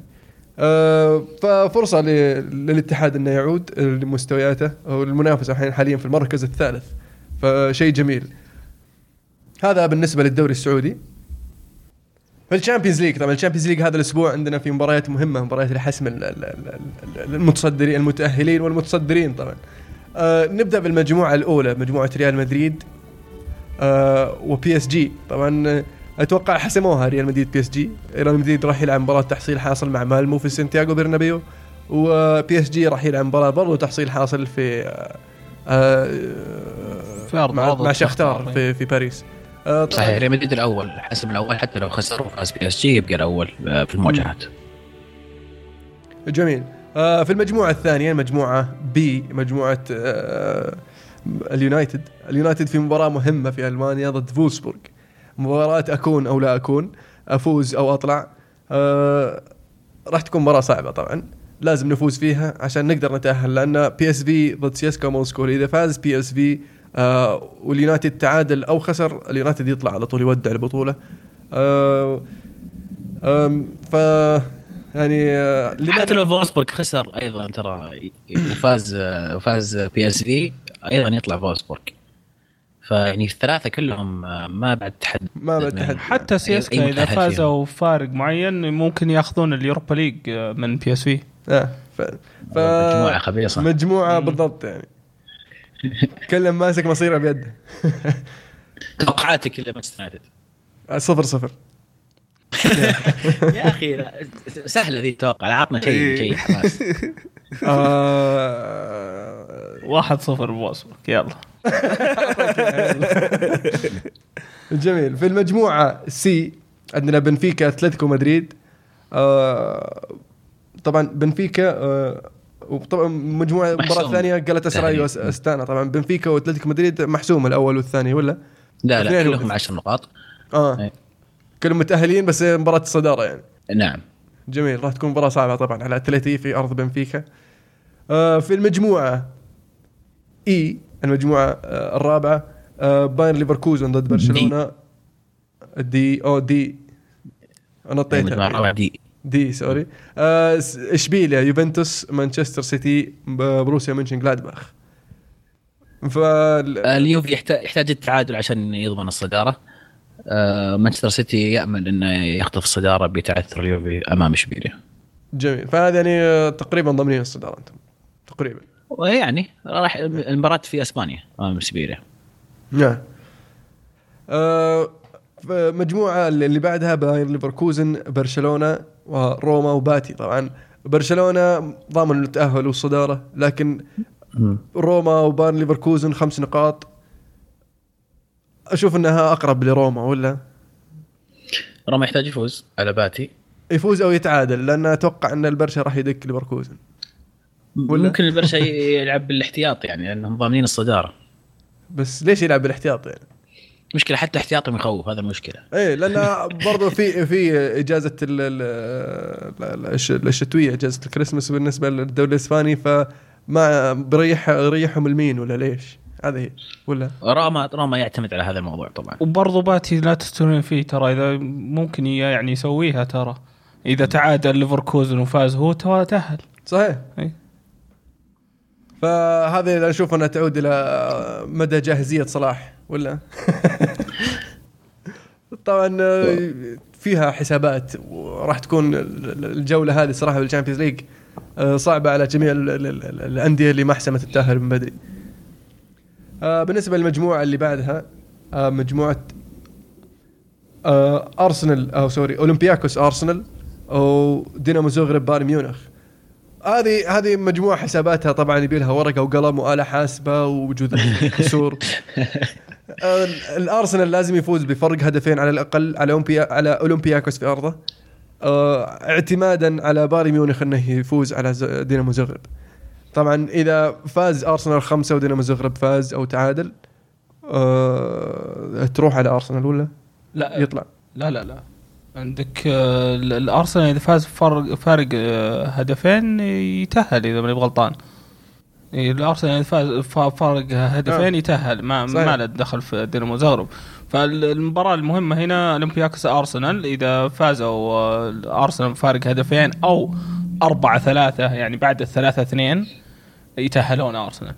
ففرصة للاتحاد أنه يعود لمستوياته والمنافسة حاليا في المركز الثالث، فشيء جميل. هذا بالنسبة للدوري السعودي. الشامبيونز ليج، طبعا الشامبيونز ليج هذا الاسبوع عندنا في مباريات مهمه، مباريات لحسم المتصدرين المتاهلين والمتصدرين. طبعا نبدا بالمجموعه الاولى، مجموعه ريال مدريد وبي اس جي. طبعا اتوقع حسموها ريال مدريد بي اس جي. ريال مدريد راح يلعب مباراه تحصيل حاصل مع مالمو في سانتياغو برنابيو، وبي اس جي راح يلعب مباراه برضه تحصيل حاصل في مع شختار في باريس. صحيح، ريال مدريد الأول، حسم الأول، حتى لو خسروا فاز بي اس جي يبقى الأول في المواجهات. جميل. في المجموعة الثانية، مجموعة بي، مجموعة اليونايتد في مباراة مهمة في ألمانيا ضد فولسبورغ، مباراة أكون أو لا أكون، أفوز أو أطلع. راح تكون مباراة صعبة طبعا، لازم نفوز فيها عشان نقدر نتأهل، لأن بي اس في ضد سيسكا موسكو، إذا فاز بي اس في واليونايتد تعادل أو خسر، اليونايتد يطلع على طول، يودع البطولة. حتى لو فولسبورغ خسر أيضا ترى وفاز بي اس في أيضا يطلع فولسبورغ، فيعني الثلاثة كلهم ما بعد تحدد. حتى سيسكا إذا فازوا فارق معين ممكن يأخذون اليوروبا ليج من بي اس في. مجموعة خبيصة، مجموعة بالضبط يعني. كلم ماسك مصيره بيده. توقعاتك اللي ما استنادت 0-0 يا أخي سهلة ذي، توقع عطنا شيء حماس. 1-0 بواسطك، يلا. جميل. في المجموعة سي، عندنا بنفيكا أتلتيكو مدريد. طبعا بنفيكا وطبعا مجموعة مباراة ثانية قالت أسراي وأستانا. طبعا بنفيكا وأتلتيكو مدريد محسوم الأول والثاني ولا؟ لا لا كلهم 10 نقاط. كلهم متأهلين بس مباراة الصدارة يعني. نعم جميل. راح تكون مباراة صعبة طبعا على أتلتي في أرض بنفيكا. في المجموعة إي المجموعة الرابعة بايرن ليفركوزن ضد برشلونة دي أو دي أنا طيتها دي سوري. شبيلية يوفنتوس مانشستر سيتي بروسيا مونشنغلادباخ. اليوفي يحتاج التعادل عشان يضمن الصدارة. مانشستر سيتي يأمل أنه يخطف الصدارة بتعثر اليوفي أمام شبيلية. جميل. فهذا يعني تقريبا ضمنين الصدارة أنتم تقريبا. ويعني راح المباراة في أسبانيا أمام شبيلية. نعم. مجموعة اللي بعدها باير ليفركوزن برشلونة وروما وباتي. طبعا برشلونة ضامن التأهل والصدارة لكن روما وباير ليفركوزن 5 نقاط. أشوف أنها أقرب لروما ولا؟ روما يحتاج يفوز على باتي. يفوز أو يتعادل لأن أتوقع أن البرشا راح يدك ليفركوزن. ممكن البرشا يلعب بالاحتياط يعني لأنهم ضامنين الصدارة. بس ليش يلعب بالاحتياط يعني؟ مشكلة حتى احتياطهم يخوف هذا المشكلة. إيه لأن برضو في إجازة الشتوية إجازة الكريسماس بالنسبة للدوري الإسباني فما بريحهم المين ولا ليش؟ هذه ولا روما يعتمد على هذا الموضوع طبعا. وبرضو باتي لا تستهون فيه ترى إذا ممكن يعني يسويها ترى إذا تعادل ليفركوزن وفاز هو تأهل صحيح. إيه؟ فهذا اللي نشوف أنها تعود إلى مدى جاهزية صلاح ولا؟ طبعا فيها حسابات وراح تكون الجولة هذه صراحة بالشامبيونز ليج صعبة على جميع الأندية اللي ما حسمت التأهل من بدري. بالنسبة للمجموعة اللي بعدها مجموعة أرسنال أو سوري أولمبياكوس أرسنال أو دينامو زغرب بايرن ميونخ. هذه مجموعة حساباتها طبعا يبيلها ورقة وقلم وآلة حاسبة ووجود كسور. الأرسنال لازم يفوز بفرق 2 هدفين على الأقل على أولمبياكوس في أرضه اعتمادا على بايرن ميونخ أنه يفوز على دينامو زغرب. طبعا إذا فاز أرسنال 5 ودينامو زغرب فاز أو تعادل تروح على أرسنال ولا لا يطلع؟ لا لا لا عندك الأرسنال إذا فاز فارق 2 هدفين يتأهل إذا ماني بغلطان. الأرسنال إذا فاز فارق 2 هدفين يتأهل ما له دخل في دينامو زغرب. فالمباراة المهمة هنا أولمبياكوس أرسنال إذا فازوا الأرسنال فارق 2 هدفين أو 4-3 يعني بعد 3-2 يتأهلون أرسنال.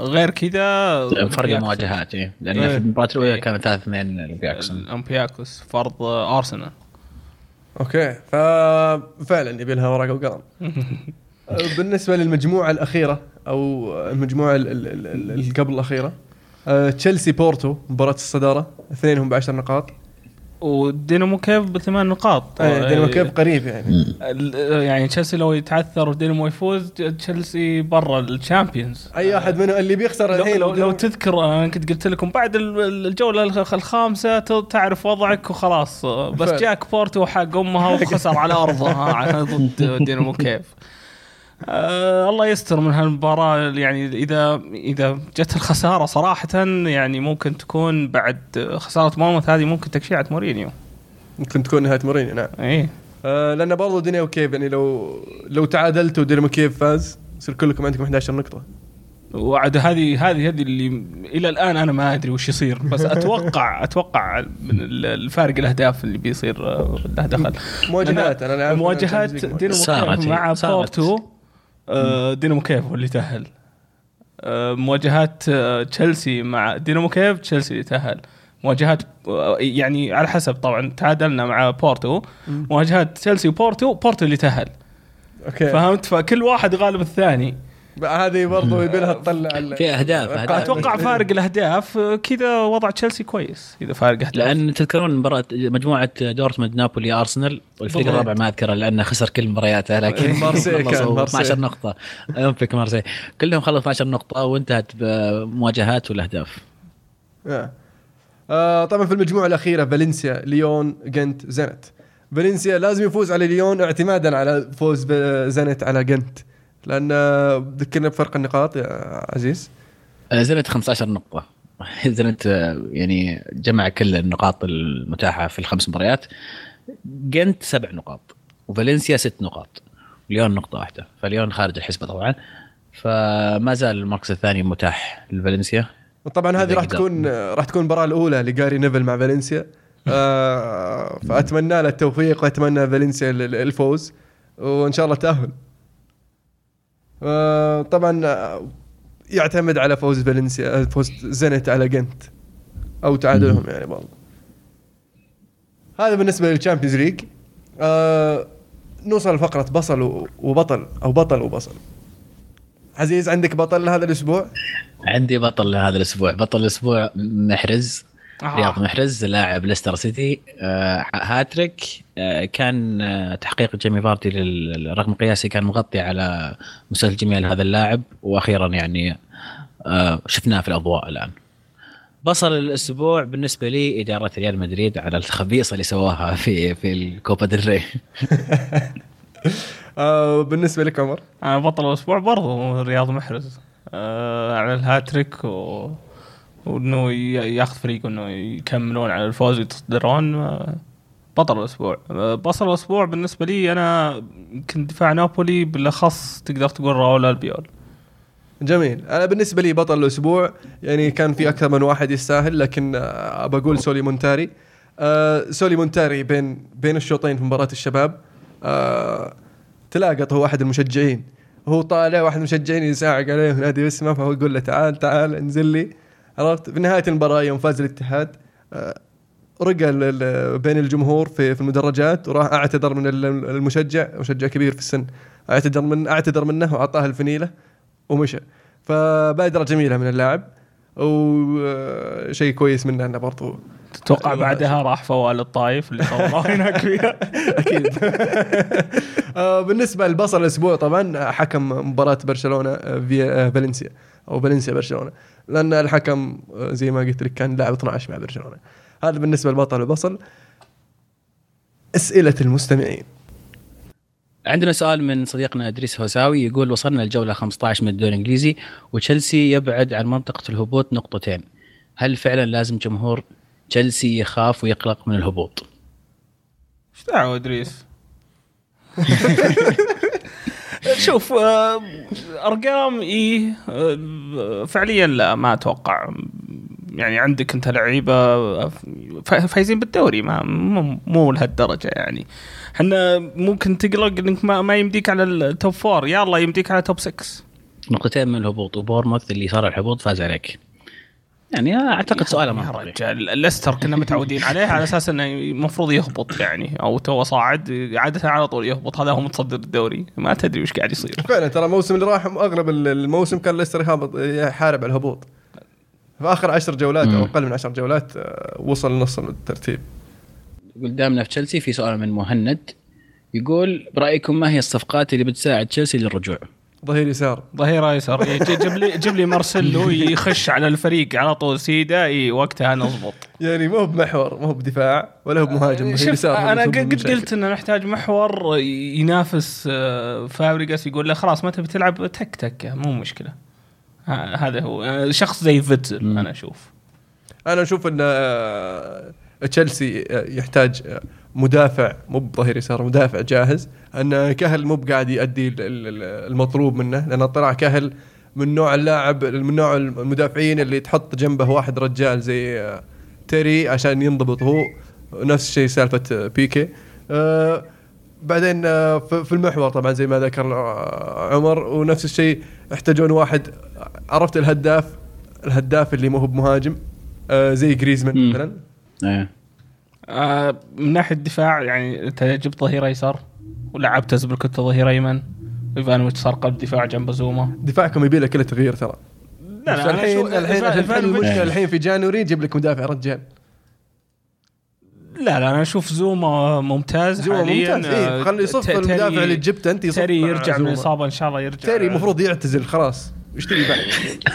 غير كذا فرق مواجهات لأن في المباراة الأولى كان 3-2 الأولمبياكوس فرض أرسنال. أوكي ففعلا يبيلها ورقة وقلم. بالنسبة للمجموعة الأخيرة أو المجموعة اللي قبل الأخيرة تشيلسي بورتو مباراة الصدارة 2 ب10 نقاط ودينامو كيف ب8 نقاط. دينامو كيف قريب يعني يعني تشيلسي لو يتعثر ودينامو يفوز تشيلسي برا الشامبيونز. اي احد منهم اللي بيخسر الحين لو تذكر انا كنت قلت لكم بعد الجوله 5 تعرف وضعك وخلاص. بس جاك بورتو حق امها وخسر على ارضها ضد دينامو كيف. الله يستر من هالمباراة يعني إذا جت الخسارة صراحة يعني ممكن تكون بعد خسارة بورنموث هذه ممكن تكشيعة مورينيو ممكن تكون نهاية مورينيو. نعم إيه لأن برضو دينامو كيف يعني لو تعادلتوا دينامو كيف فاز يصير كلكم عندكم 11 نقطة. وعد هذه اللي إلى الآن أنا ما أدري وش يصير بس أتوقع من الفارق الأهداف اللي بيصير له دخل مواجهات دينامو مع بورتو دينامو كيف اللي تأهل. مواجهات تشيلسي مع دينامو كيف تشيلسي اللي تأهل. مواجهات يعني على حسب طبعا تعادلنا مع بورتو مواجهات تشيلسي وبورتو اللي تأهل. أوكي. فهمت فكل واحد غالب الثاني. هذه برضو يبيلها تطلع في أهداف. أتوقع فارق الأهداف كذا وضع تشيلسي كويس إذا فارق أهداف. لأن تذكرون مباراة مجموعة دورتموند نابولي أرسنال والفريق الرابع ما أذكره لأنه خسر كل مبارياته لكن خلصوا 12 نقطة أولمبيك مارسي كلهم خلصوا 12 نقطة وانتهت بمواجهات والأهداف. طبعا في المجموعة الأخيرة فالنسيا، ليون، جنت، زنت. فالنسيا لازم يفوز على ليون اعتمادا على فوز زنت على جنت، لأن ذكرنا بفرق النقاط يا عزيز. زنت 15 نقطة، زنت يعني جمع كل النقاط المتاحة في الخمس مباريات. جنت 7 نقاط وفالنسيا 6 نقاط، ليون 1 نقطة. فليون خارج الحسبة طبعا، فما زال المركز الثاني متاح لفالنسيا. وطبعا هذه راح تكون المباراة الأولى لجاري نيفل مع فالنسيا، فأتمنى له التوفيق وأتمنى فالنسيا الفوز وإن شاء الله تأهل. طبعا يعتمد على فوز فالنسيا، فوز زنت على جنت أو تعادلهم يعني برضه. هذا بالنسبة للشامبيونز ليج. نوصل لفقرة بصل وبطل أو بطل وبصل. عزيز عندك بطل لهذا الأسبوع؟ عندي بطل لهذا الأسبوع. بطل الأسبوع محرز، رياض محرز لاعب لستر سيتي، هاتريك. كان تحقيق جيمي فاردي للرقم القياسي كان مغطي على مسلسل جميل هذا اللاعب، وأخيرا يعني شفناه في الأضواء الآن. بصل الأسبوع بالنسبة لي إدارة ريال مدريد على الخبيصة اللي سواها في الكوبا ديل ري. بالنسبة لك عمر؟ بطل الأسبوع برضو رياض محرز على الهاتريك، وإنه يأخذ فريقه إنه يكملون على الفوز ويتصدرون. بطل الأسبوع. بصل الأسبوع بالنسبة لي أنا كنت دفاع نابولي، بالأخص تقدر تقول راول ألبيون. جميل. أنا بالنسبة لي بطل الأسبوع يعني كان في أكثر من واحد يستاهل، لكن بقول سولي مونتاري. سولي مونتاري بين الشوطين في مباراة الشباب تلاقط، هو واحد المشجعين، هو طالع واحد المشجعين يساعق عليه ونادي اسمه، فهو يقول له تعال تعال انزل لي، عرفت. في نهاية المباراة يوم فاز الاتحاد رقى بين الجمهور في المدرجات، وراح اعتذر من المشجع كبير في السن، اعتذر منه وعطاه الفنيلة ومشى. فبادرة جميلة من اللاعب وشيء كويس منه أنه برضو. تتوقع بعدها راح فوال الطائف اللي طلعوا هناك فيها؟ أكيد. بالنسبة لبصل الأسبوع طبعا حكم مباراة برشلونة في فالنسيا أو فالنسيا برشلونة، لأن الحكم زي ما قلت لك كان لاعب 12 مع برشلونة. هذا بالنسبة لبطل البصل. أسئلة المستمعين. عندنا سؤال من صديقنا إدريس هوساوي يقول وصلنا الجولة 15 من الدوري الإنجليزي وتشيلسي يبعد عن منطقة الهبوط 2 نقطة، هل فعلا لازم جمهور تشيلسي يخاف ويقلق من الهبوط؟ ايش دعوة إدريس؟ شوف أرقام فعليا لا ما أتوقع، يعني عندك أنت لعيبة فايزين بالدوري مو لهالدرجة، يعني احنا ممكن تقلق انك ما يمديك على التوب 4، يلا يمديك على توب 6، 2 نقطة من الهبوط، وبورنموث اللي صار الهبوط فاز عليك. يعني اعتقد سؤاله ما رجال لستر كنا متعودين عليه على اساس انه المفروض يهبط يعني، او تو صاعد عاده على طول يهبط، هذا هو متصدر الدوري. ما تدري وش قاعد يصير فعلا، ترى الموسم اللي راح اغلب الموسم كان لستر يحارب على الهبوط، في اخر 10 جولات او اقل من 10 جولات وصل لنص الترتيب. قدامنا في تشيلسي في سؤال من مهند يقول برأيكم ما هي الصفقات اللي بتساعد تشيلسي للرجوع؟ ظهير يسار جيب لي مارسيلو يخش على الفريق على طول سيدا، وقتها نضبط. يعني مو بمحور، مو بدفاع، ولا هو بمهاجم، ظهير يسار. انا قلت ان نحتاج محور ينافس فابريغاس، يقول له خلاص ما تبي تلعب تك مو مشكلة. هذا هو شخص زي فيتزل. انا اشوف ان تشيلسي يحتاج مدافع، مو ظهير يسار، مدافع جاهز، أن كهل مو قاعد يؤدي المطلوب منه، لأن طلع كهل من نوع اللاعب، من نوع المدافعين اللي تحط جنبه واحد رجال زي تيري عشان ينضبط هو. نفس الشيء سالفة بيكي. بعدين في المحور طبعا زي ما ذكر عمر، ونفس الشيء يحتاجون واحد، عرفت، الهداف اللي مو بمهاجم زي جريزمان مثلا. من ناحية الدفاع يعني جبت ظهير يسار ولعبت زبركت ظهير أيمن، إيفانوفيتش صار قلب دفاع جنب زوما. دفاعكم يبي له كل تغيير ترى. لا الحين في جانوري يجيب لك مدافع رجال. لا أنا أشوف زوما ممتاز حاليا. خلي يصف المدافع اللي جبته أنت. تري يرجع من الإصابة إن شاء الله، يرجع. تري مفروض يعتزل خلاص. اشتري بالي.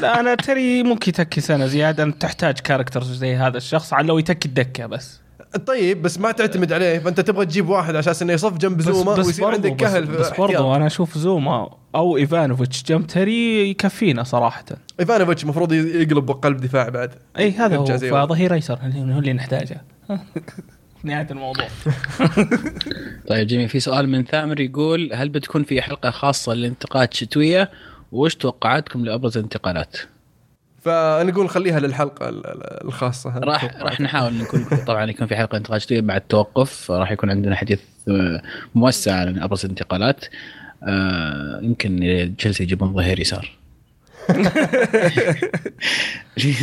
لا أنا تري ممكن يتكي سنة زيادة، أنت تحتاج كاركتر زي هذا الشخص على لو يتكي الدكة بس. طيب بس ما تعتمد عليه، فأنت تبغى تجيب واحد عشان إنه يصف جنب زوما ويصير عندك كهل. بس برضو أنا أشوف زوما أو إيفانوفيتش جنب تري يكفينا صراحة. إيفانوفيتش مفروض يقلب قلب دفاع بعد. أي هذا هو، فظهير أيسر هو اللي نحتاجه. نهاية الموضوع. طيب جميل، في سؤال من ثامر يقول هل بتكون في حلقة خاصة للانتقاد شتوية وش توقعاتكم لأبرز انتقالات؟ فنقول نخليها للحلقة الخاصة. راح نحاول نكون طبعا يكون في حلقة انتقاد شتوية بعد التوقف، راح يكون عندنا حديث موسع عن أبرز انتقالات. يمكن تشيلسي يجيبون ظهير يسار.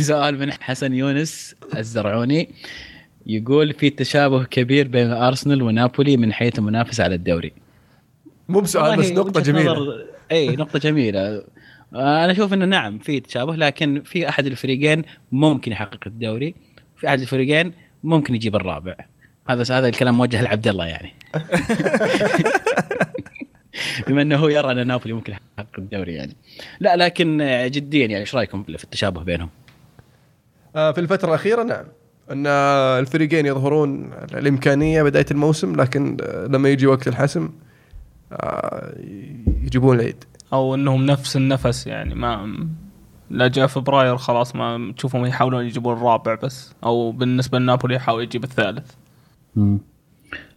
سؤال من حسن يونس الزرعوني يقول في تشابه كبير بين أرسنال ونابولي من حيث المنافسة على الدوري. مو بسؤال بس نقطة جميلة. أي نقطة جميلة. أنا أشوف إنه نعم في تشابه، لكن في أحد الفريقين ممكن يحقق الدوري، في أحد الفريقين ممكن يجيب الرابع. هذا الكلام موجه لعبد الله يعني. بما إنه هو يرى أن نابولي ممكن يحقق الدوري يعني. لا لكن جديا يعني إيش رأيكم في التشابه بينهم؟ في الفترة الأخيرة نعم. أن الفريقين يظهرون الإمكانية بداية الموسم، لكن لما يجي وقت الحسم يجيبون العيد، أو أنهم نفس النفس يعني. ما لا جاء فبراير خلاص ما تشوفهم يحاولون يجيبون الرابع بس، أو بالنسبة لنابولي يحاول يجيب الثالث.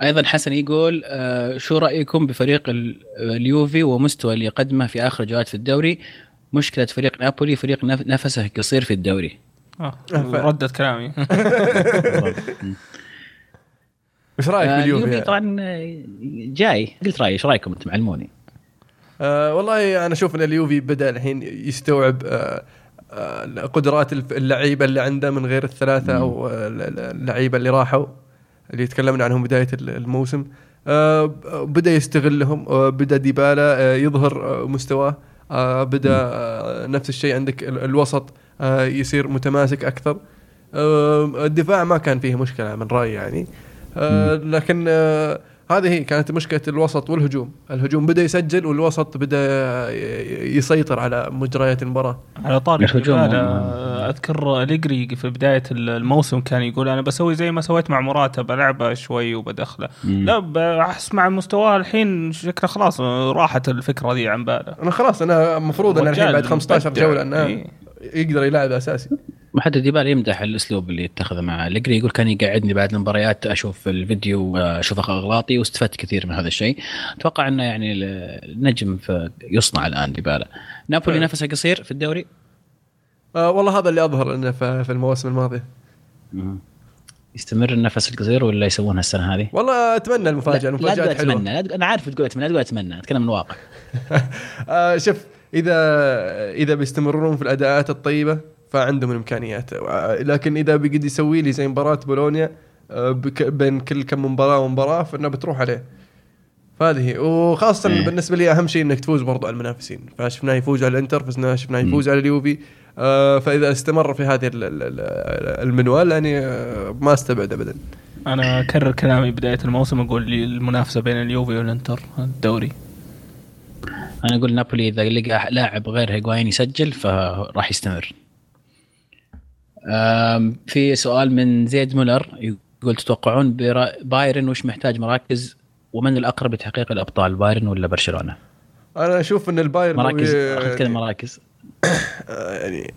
أيضا حسن يقول شو رأيكم بفريق اليوفي ومستوى اللي قدمه في آخر جولات في الدوري؟ مشكلة فريق نابولي فريق نفسه قصير في الدوري. ردت كلامي. ايش رايك باليوفي؟ طبعا جاي قلت رايي، ايش رايكم انتم علموني. والله انا اشوف ان اليوفي بدا الحين يستوعب قدرات اللعيبه اللي عنده من غير الثلاثه او اللعيبه اللي راحوا اللي تكلمنا عنهم بدايه الموسم. بدا يستغلهم، بدا ديبالا يظهر مستواه، بدا نفس الشيء عندك الوسط يصير متماسك أكثر. الدفاع ما كان فيه مشكلة من رأيي يعني، لكن هذه كانت مشكلة الوسط والهجوم. الهجوم بدأ يسجل والوسط بدأ يسيطر على مجريات المباراة. على طارق أذكر أليجري في بداية الموسم كان يقول أنا بسوي زي ما سويت مع مراتب، بلعبه شوي وبدخله. لا بحس مع مستواه الحين شكله خلاص راحت الفكرة دي عن باله. أنا خلاص أنا مفروض أن الحين بعد 15 جولة أنا يقدر يلعب أساسي. محدد ديبال يمدح الأسلوب اللي اتخذه مع ليجري، يقول كان يقعدني بعد المباريات أشوف الفيديو وأشوف أغلاطي واستفدت كثير من هذا الشيء. أتوقع أنه يعني النجم يصنع الآن ديبالا. نابولي نفسه قصير في الدوري. والله هذا اللي أظهر أنه في المواسم الماضية. يستمر النفس القصير ولا يسوونها السنة هذه؟ والله أتمنى المفاجأة. لا حلوة. أتمنى. أنا عارف تقول أتمنى، أقول أتمنى، أتكلم من الواقع. شوف إذا بيستمرون في الأداءات الطيبة فعندهم الإمكانيات، لكن إذا بيقدر يسوي لي زي مباراة بولونيا بين كل كم مباراة ومباراة فإنه بتروح عليه. فهذه وخاصة بالنسبة لي أهم شيء إنك تفوز برضو على المنافسين. فشفناه يفوز على الإنتر، شفناه يفوز على اليوفي. فإذا استمر في هذه المنوال يعني ما استبعد أبدا. أنا أكرر كلامي بداية الموسم، أقول لي المنافسة بين اليوفي والإنتر الدوري. أنا أقول نابولي إذا لقى لاعب غير هيغواين يسجل فراح يستمر. في سؤال من زيد مولر يقول تتوقعون بايرن وش محتاج مراكز ومن الأقرب لتحقيق الأبطال، بايرن ولا برشلونة؟ أنا أشوف أن البايرن مراكز مراكز يعني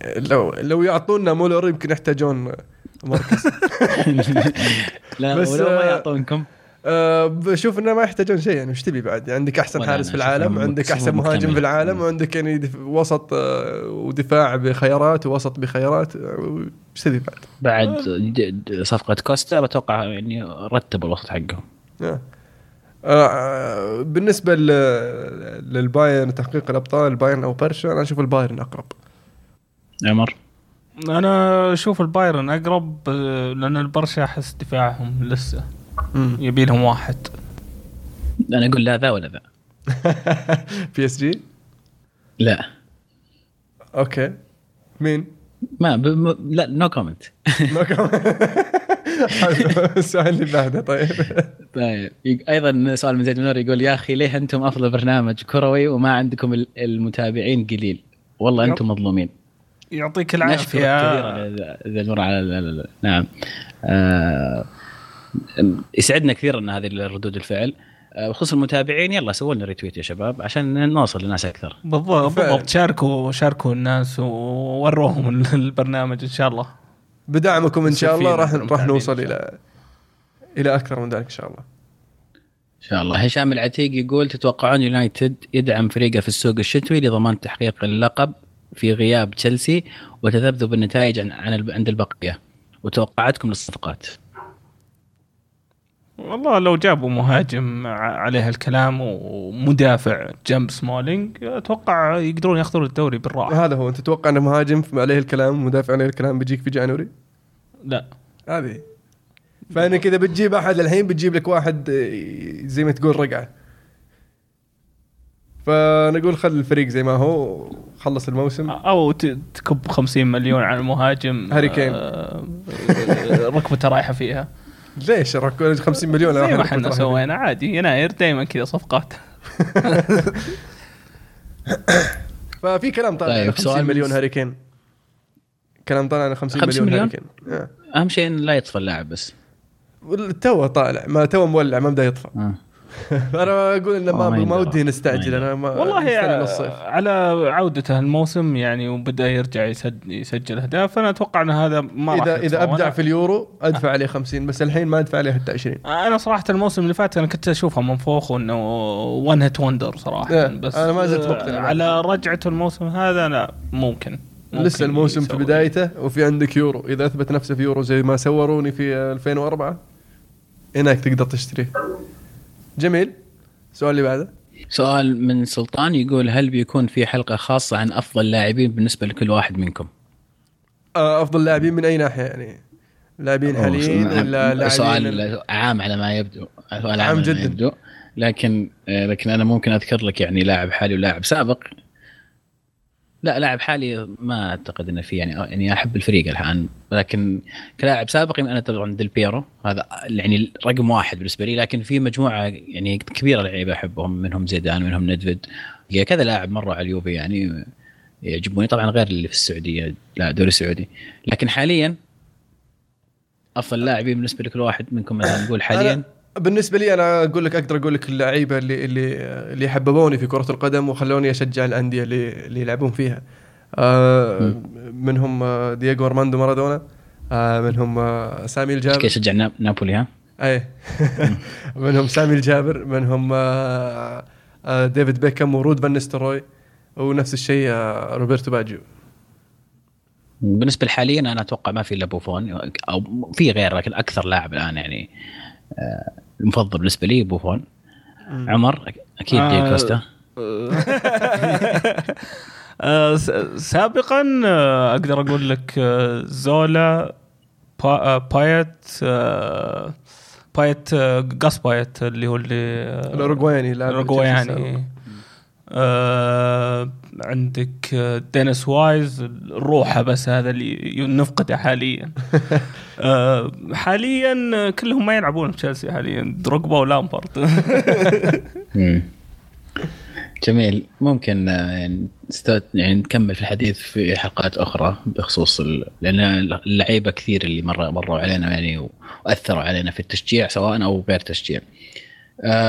لو يعطونا مولر يمكن يحتاجون مركز. لا ولو ما يعطونكم بشوف إنه ما يحتاجون شيء يعني. مش تبي بعد عندك أحسن حارس في العالم، عندك أحسن مهاجم في العالم، وعندك يعني وسط ودفاع بخيارات ووسط بخيارات. مش تبي بعد صفقة كوستا بتوقع يعني رتب الوسط حقه. بالنسبة للبايرن تحقيق الأبطال، بايرن أو برشا، أنا أشوف البايرن أقرب. عمر أنا أشوف البايرن أقرب لأن البرشا أحس دفاعهم لسه يبي لهم واحد. أنا أقول لا ذا ولا ذا. بي اس جي؟ لا. أوكي مين؟ ما لا نو كومنت. نو كومنت. السؤال اللي بعده. طيب أيضا سؤال من زيد منور يقول يا أخي ليه أنتم أفضل برنامج كروي وما عندكم المتابعين قليل والله انتم مظلومين. يعطيك العافيه اذا نور على لا. نعم يسعدنا كثير ان هذه الردود الفعل بخصوص المتابعين. يلا سووا لنا ريتويت يا شباب عشان نوصل للناس اكثر. بالضبط شاركوا الناس ووروهم البرنامج ان شاء الله. بدعمكم ان شاء الله راح نوصل الى اكثر من ذلك ان شاء الله. إن شاء الله. هشام العتيق يقول تتوقعون يونايتد يدعم فريقه في السوق الشتوي لضمان تحقيق اللقب في غياب تشيلسي وتذبذب النتائج عند البقية وتوقعاتكم للصفقات؟ والله لو جابوا مهاجم عليه الكلام ومدافع جنب سمولينج أتوقع يقدرون ياخذون الدوري بالراحة. هذا هو. أنت تتوقع أن مهاجم عليه الكلام ومدافع عليه الكلام بيجيك في جانوري؟ لا هذه فأنا كذا بتجيب أحد الحين بتجيب لك واحد زي ما تقول رقعة. فنقول خل الفريق زي ما هو خلص الموسم أو تكب 50 مليون على المهاجم هاري كين. ركبته رايحة فيها. ليش ركبت 50 مليون؟ زي ما احنا سوينا عادي يناير دايما كذا صفقات. ففي كلام طالع 50 مليون هاري كين. كلام طالع عن 50 مليون هاري كين. أهم شيء إن لا يطفى اللاعب بس. والتوه طالع ما توه مولع ما بدأ يطفى. أنا أقول إن ما ودي نستعجل. أنا ما والله على عودته الموسم يعني وبدأ يرجع يسجل أهداف. أنا أتوقع أن هذا ما إذا أبدع في اليورو أدفع عليه 50 بس الحين ما أدفع عليه حتى 20. أنا صراحة الموسم اللي فات أنا كنت أشوفها منفوخ وإنه وان هيت وندر صراحة. بس أنا ما زلت على رجعته الموسم هذا أنا ممكن لسه الموسم في بدايته وفي عندك يورو. إذا أثبت نفسه في يورو زي ما سوروني في 2004 هناك تقدر تشتريه. جميل. السؤال اللي بعده سؤال من سلطان يقول هل بيكون في حلقة خاصة عن أفضل لاعبين بالنسبة لكل واحد منكم؟ أفضل لاعبين من أي ناحية يعني لاعبين حاليين ولا لاعبين؟ سؤال عام على ما يبدو. سؤال عام جدا يبدو. لكن أنا ممكن أذكر لك يعني لاعب حالي ولاعب سابق. لا لاعب حالي ما أعتقد أنه فيه يعني أحب الفريق الآن لكن كلاعب سابق أنا طبعاً ديل بيرو هذا يعني رقم واحد بالنسبة لي. لكن في مجموعة يعني كبيرة لعيبة أحبهم منهم زيدان منهم ندفيد كذا لاعب مرة على اليوفي يعني يعجبوني طبعاً غير اللي في السعودية لا دوري السعودي. لكن حالياً أفضل لاعبين بالنسبة لكل واحد منكم مثلاً نقول حالياً بالنسبة لي أنا أقول لك أقدر أقول لك اللعيبة اللي حببوني في كرة القدم وخلوني أشجع الأندية اللي يلعبون فيها. منهم دييغو أرماندو مارادونا. منهم سامي الجابر. كيف شجع نابولي ها؟ أي. منهم سامي الجابر. منهم ديفيد بيكام ورود فان نيستلروي ونفس الشيء روبرتو باجيو. بالنسبة حاليا أنا أتوقع ما في إلا بوفون أو في غير لكن أكثر لاعب الآن يعني المفضل بالنسبة لي بوفون. عمر أكيد دي كوستا. سابقا أقدر أقول لك زولا بايت غاس بايت اللي هو الأوروغواياني. عندك دينيس وايز الروحة بس هذا اللي نفقده حاليا. حاليا كلهم ما يلعبون في تشيلسي حاليا دروغبا ولامبارد. جميل. ممكن يعني نكمل في الحديث في حلقات أخرى بخصوص لأن اللعيبة كثير اللي مروا علينا يعني وأثروا علينا في التشجيع سواء أو غير تشجيع.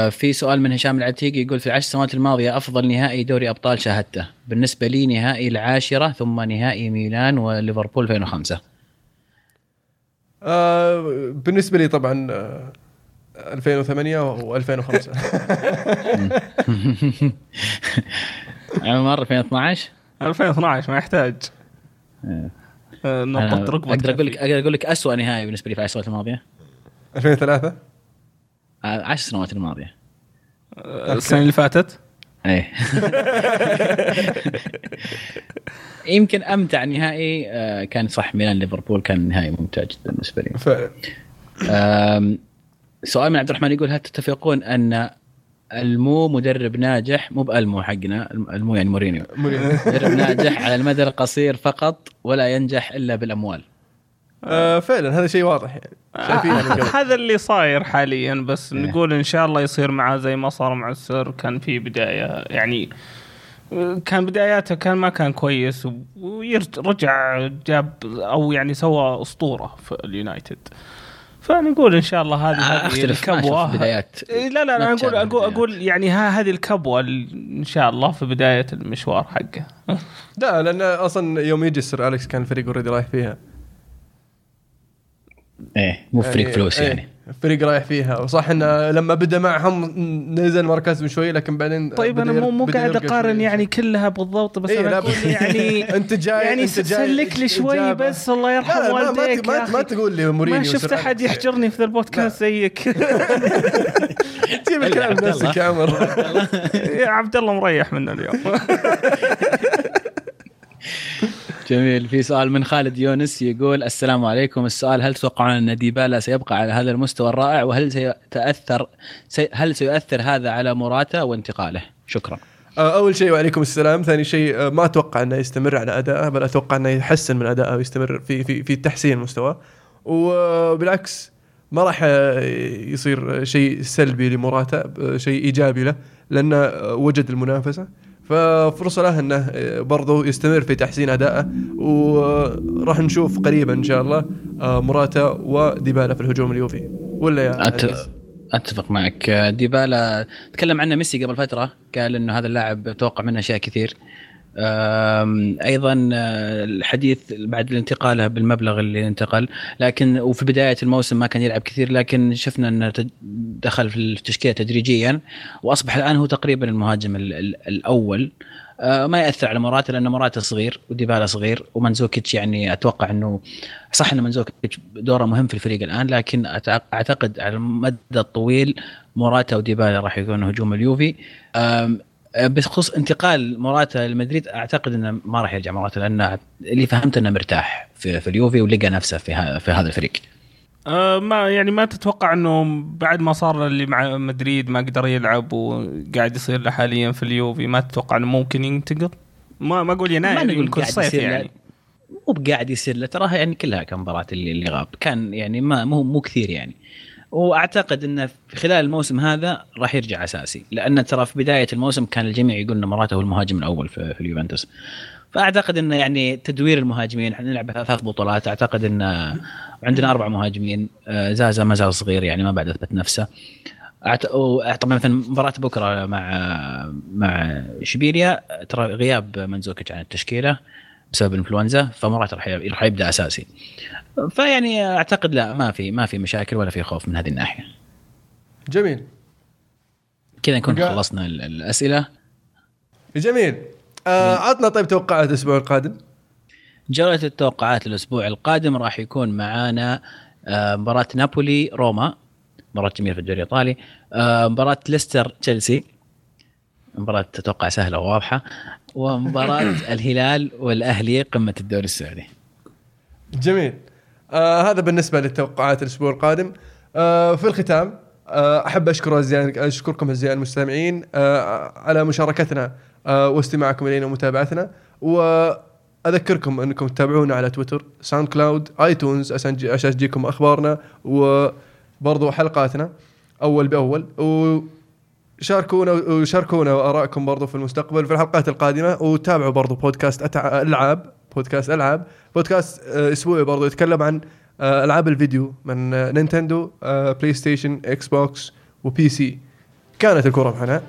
في سؤال من هشام العتيق يقول في 10 سنوات الماضية أفضل نهائي دوري أبطال شاهدته بالنسبة لي نهائي 10 ثم نهائي ميلان وليفربول 2005. بالنسبة لي طبعا 2008 و2005. عمر 2012 ما يحتاج نقطة ركبة. أقدر أقول لك أسوأ نهائي بالنسبة لي في 10 سنوات الماضية 2003 10 سنوات الماضية. السنة اللي فاتت. إيه. يمكن أمتع نهائي كان صح ميلان ليفربول كان نهائي ممتاز جدا بالنسبة لي. سؤال من عبد الرحمن يقول هل تتفقون أن المو مدرب ناجح مو بالمو حقنا المو يعني مورينيو مدرب ناجح على المدى القصير فقط ولا ينجح إلا بالأموال؟ فعلا هذا شيء واضح يعني. هذا اللي صاير حاليا بس نقول إن شاء الله يصير معه زي ما صار مع السر. كان في بداية يعني كان بداياته كان ما كان كويس ورجع جاب أو يعني سوى أسطورة في اليونايتد. فنقول إن شاء الله هذه الكبوة. لا أنا أقول يعني هذه الكبوة إن شاء الله في بداية المشوار حقه. لا لأن أصلا يوم يجي سير أليكس كان الفريق أوريدي رايح فيها. إيه مو فريق فلوس يعني. الفريق رايح فيها وصح إنه لما بدأ معهم نزل مركز من شوي لكن بعدين. طيب أنا مو قاعد أقارن يعني كلها بالضبط بس إيه أنا يعني أنت جاي يعني سلك لي شوي إجابة. بس الله يرحم والديك ما تقول لي مورينيو ما شفت أحد يحجرني في ذا البودكاست زيك تجيب الكلام بنفسك يا عمر يا عبد الله مريح منا اليوم. جميل. في سؤال من خالد يونس يقول السلام عليكم. السؤال هل تتوقعون أن ديبالا سيبقى على هذا المستوى الرائع وهل سيؤثر هذا على موراتا وانتقاله؟ شكرا. أول شيء وعليكم السلام. ثاني شيء ما أتوقع أنه يستمر على أدائه بل أتوقع أنه يحسن من أدائه ويستمر في تحسين مستواه وبالعكس ما راح يصير شيء سلبي لموراتا شيء إيجابي له لأنه وجد المنافسة ففرصة له أنه برضو يستمر في تحسين أدائه وراح نشوف قريبا إن شاء الله موراتا وديبالا في الهجوم اليوفي ولا يا أتفق معك. ديبالا تكلم عنه ميسي قبل فترة قال أنه هذا اللاعب توقع منه أشياء كثير. أيضا الحديث بعد الانتقال بالمبلغ اللي انتقل لكن وفي بداية الموسم ما كان يلعب كثير لكن شفنا أنه دخل في التشكيلة تدريجيا وأصبح الآن هو تقريبا المهاجم الأول. ما يأثر على موراتا لأن موراتا صغير وديبالا صغير ومنزوكيتش يعني أتوقع أنه صح أن منزوكيتش دوره مهم في الفريق الآن لكن أعتقد على المدى الطويل موراتا وديبالا راح يكون هجوم اليوفي. بخصوص انتقال موراتا لمدريد أعتقد أنه ما راح يرجع موراتا لأنه اللي فهمت أنه مرتاح في اليوفي ولقى نفسه في هذا الفريق. ما يعني ما تتوقع أنه بعد ما صار اللي مع مدريد ما قدر يلعب وقاعد يصير له حاليا في اليوفي ما تتوقع أنه ممكن ينتقل؟ ما أقول يناير يمكن الصيف يعني وبقاعد يصير له تراها يعني كلها كم مباراة اللي غاب كان يعني ما مو كثير يعني وأعتقد أنه في خلال الموسم هذا راح يرجع أساسي لأن ترى في بداية الموسم كان الجميع يقول أن موراتا هو المهاجم الأول في اليوفنتوس فأعتقد أنه يعني تدوير المهاجمين إحنا نلعب 3 بطولات أعتقد أنه عندنا 4 مهاجمين زازا ما زال صغير يعني ما بعد أثبت نفسه. طبعا مثلا مباراة بكرة مع شبيلية ترى غياب منزوكيتش عن التشكيلة بسبب الانفلونزا فموراتا راح يبدأ أساسي فيعني أعتقد لا ما في مشاكل ولا في خوف من هذه الناحية. جميل كذا نكون خلصنا الأسئلة. جميل. عطنا طيب توقعات الأسبوع القادم. جولة التوقعات الأسبوع القادم راح يكون معانا مباراة نابولي روما مباراة جميلة في الدوري الإيطالي مباراة لستر تشيلسي مباراة تتوقع سهلة وواضحة ومباراة الهلال والأهلي قمة الدوري السعودي. جميل. هذا بالنسبة للتوقعات الأسبوع القادم. في الختام أحب أشكركم أعزائي المستمعين على مشاركتنا واستماعكم إلينا ومتابعتنا وأذكركم أنكم تتابعونا على تويتر ساوند كلاود آيتونز عشان تجيكم أخبارنا وبرضو حلقاتنا أول بأول وشاركونا وأراءكم برضو في المستقبل في الحلقات القادمة وتابعوا برضو بودكاست ألعاب بودكاست أسبوعي برضو يتكلم عن ألعاب الفيديو من نينتندو بلاي ستيشن إكس بوكس وبي سي. كانت الكورة معنا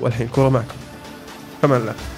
والحين الكورة معكم. كمان لا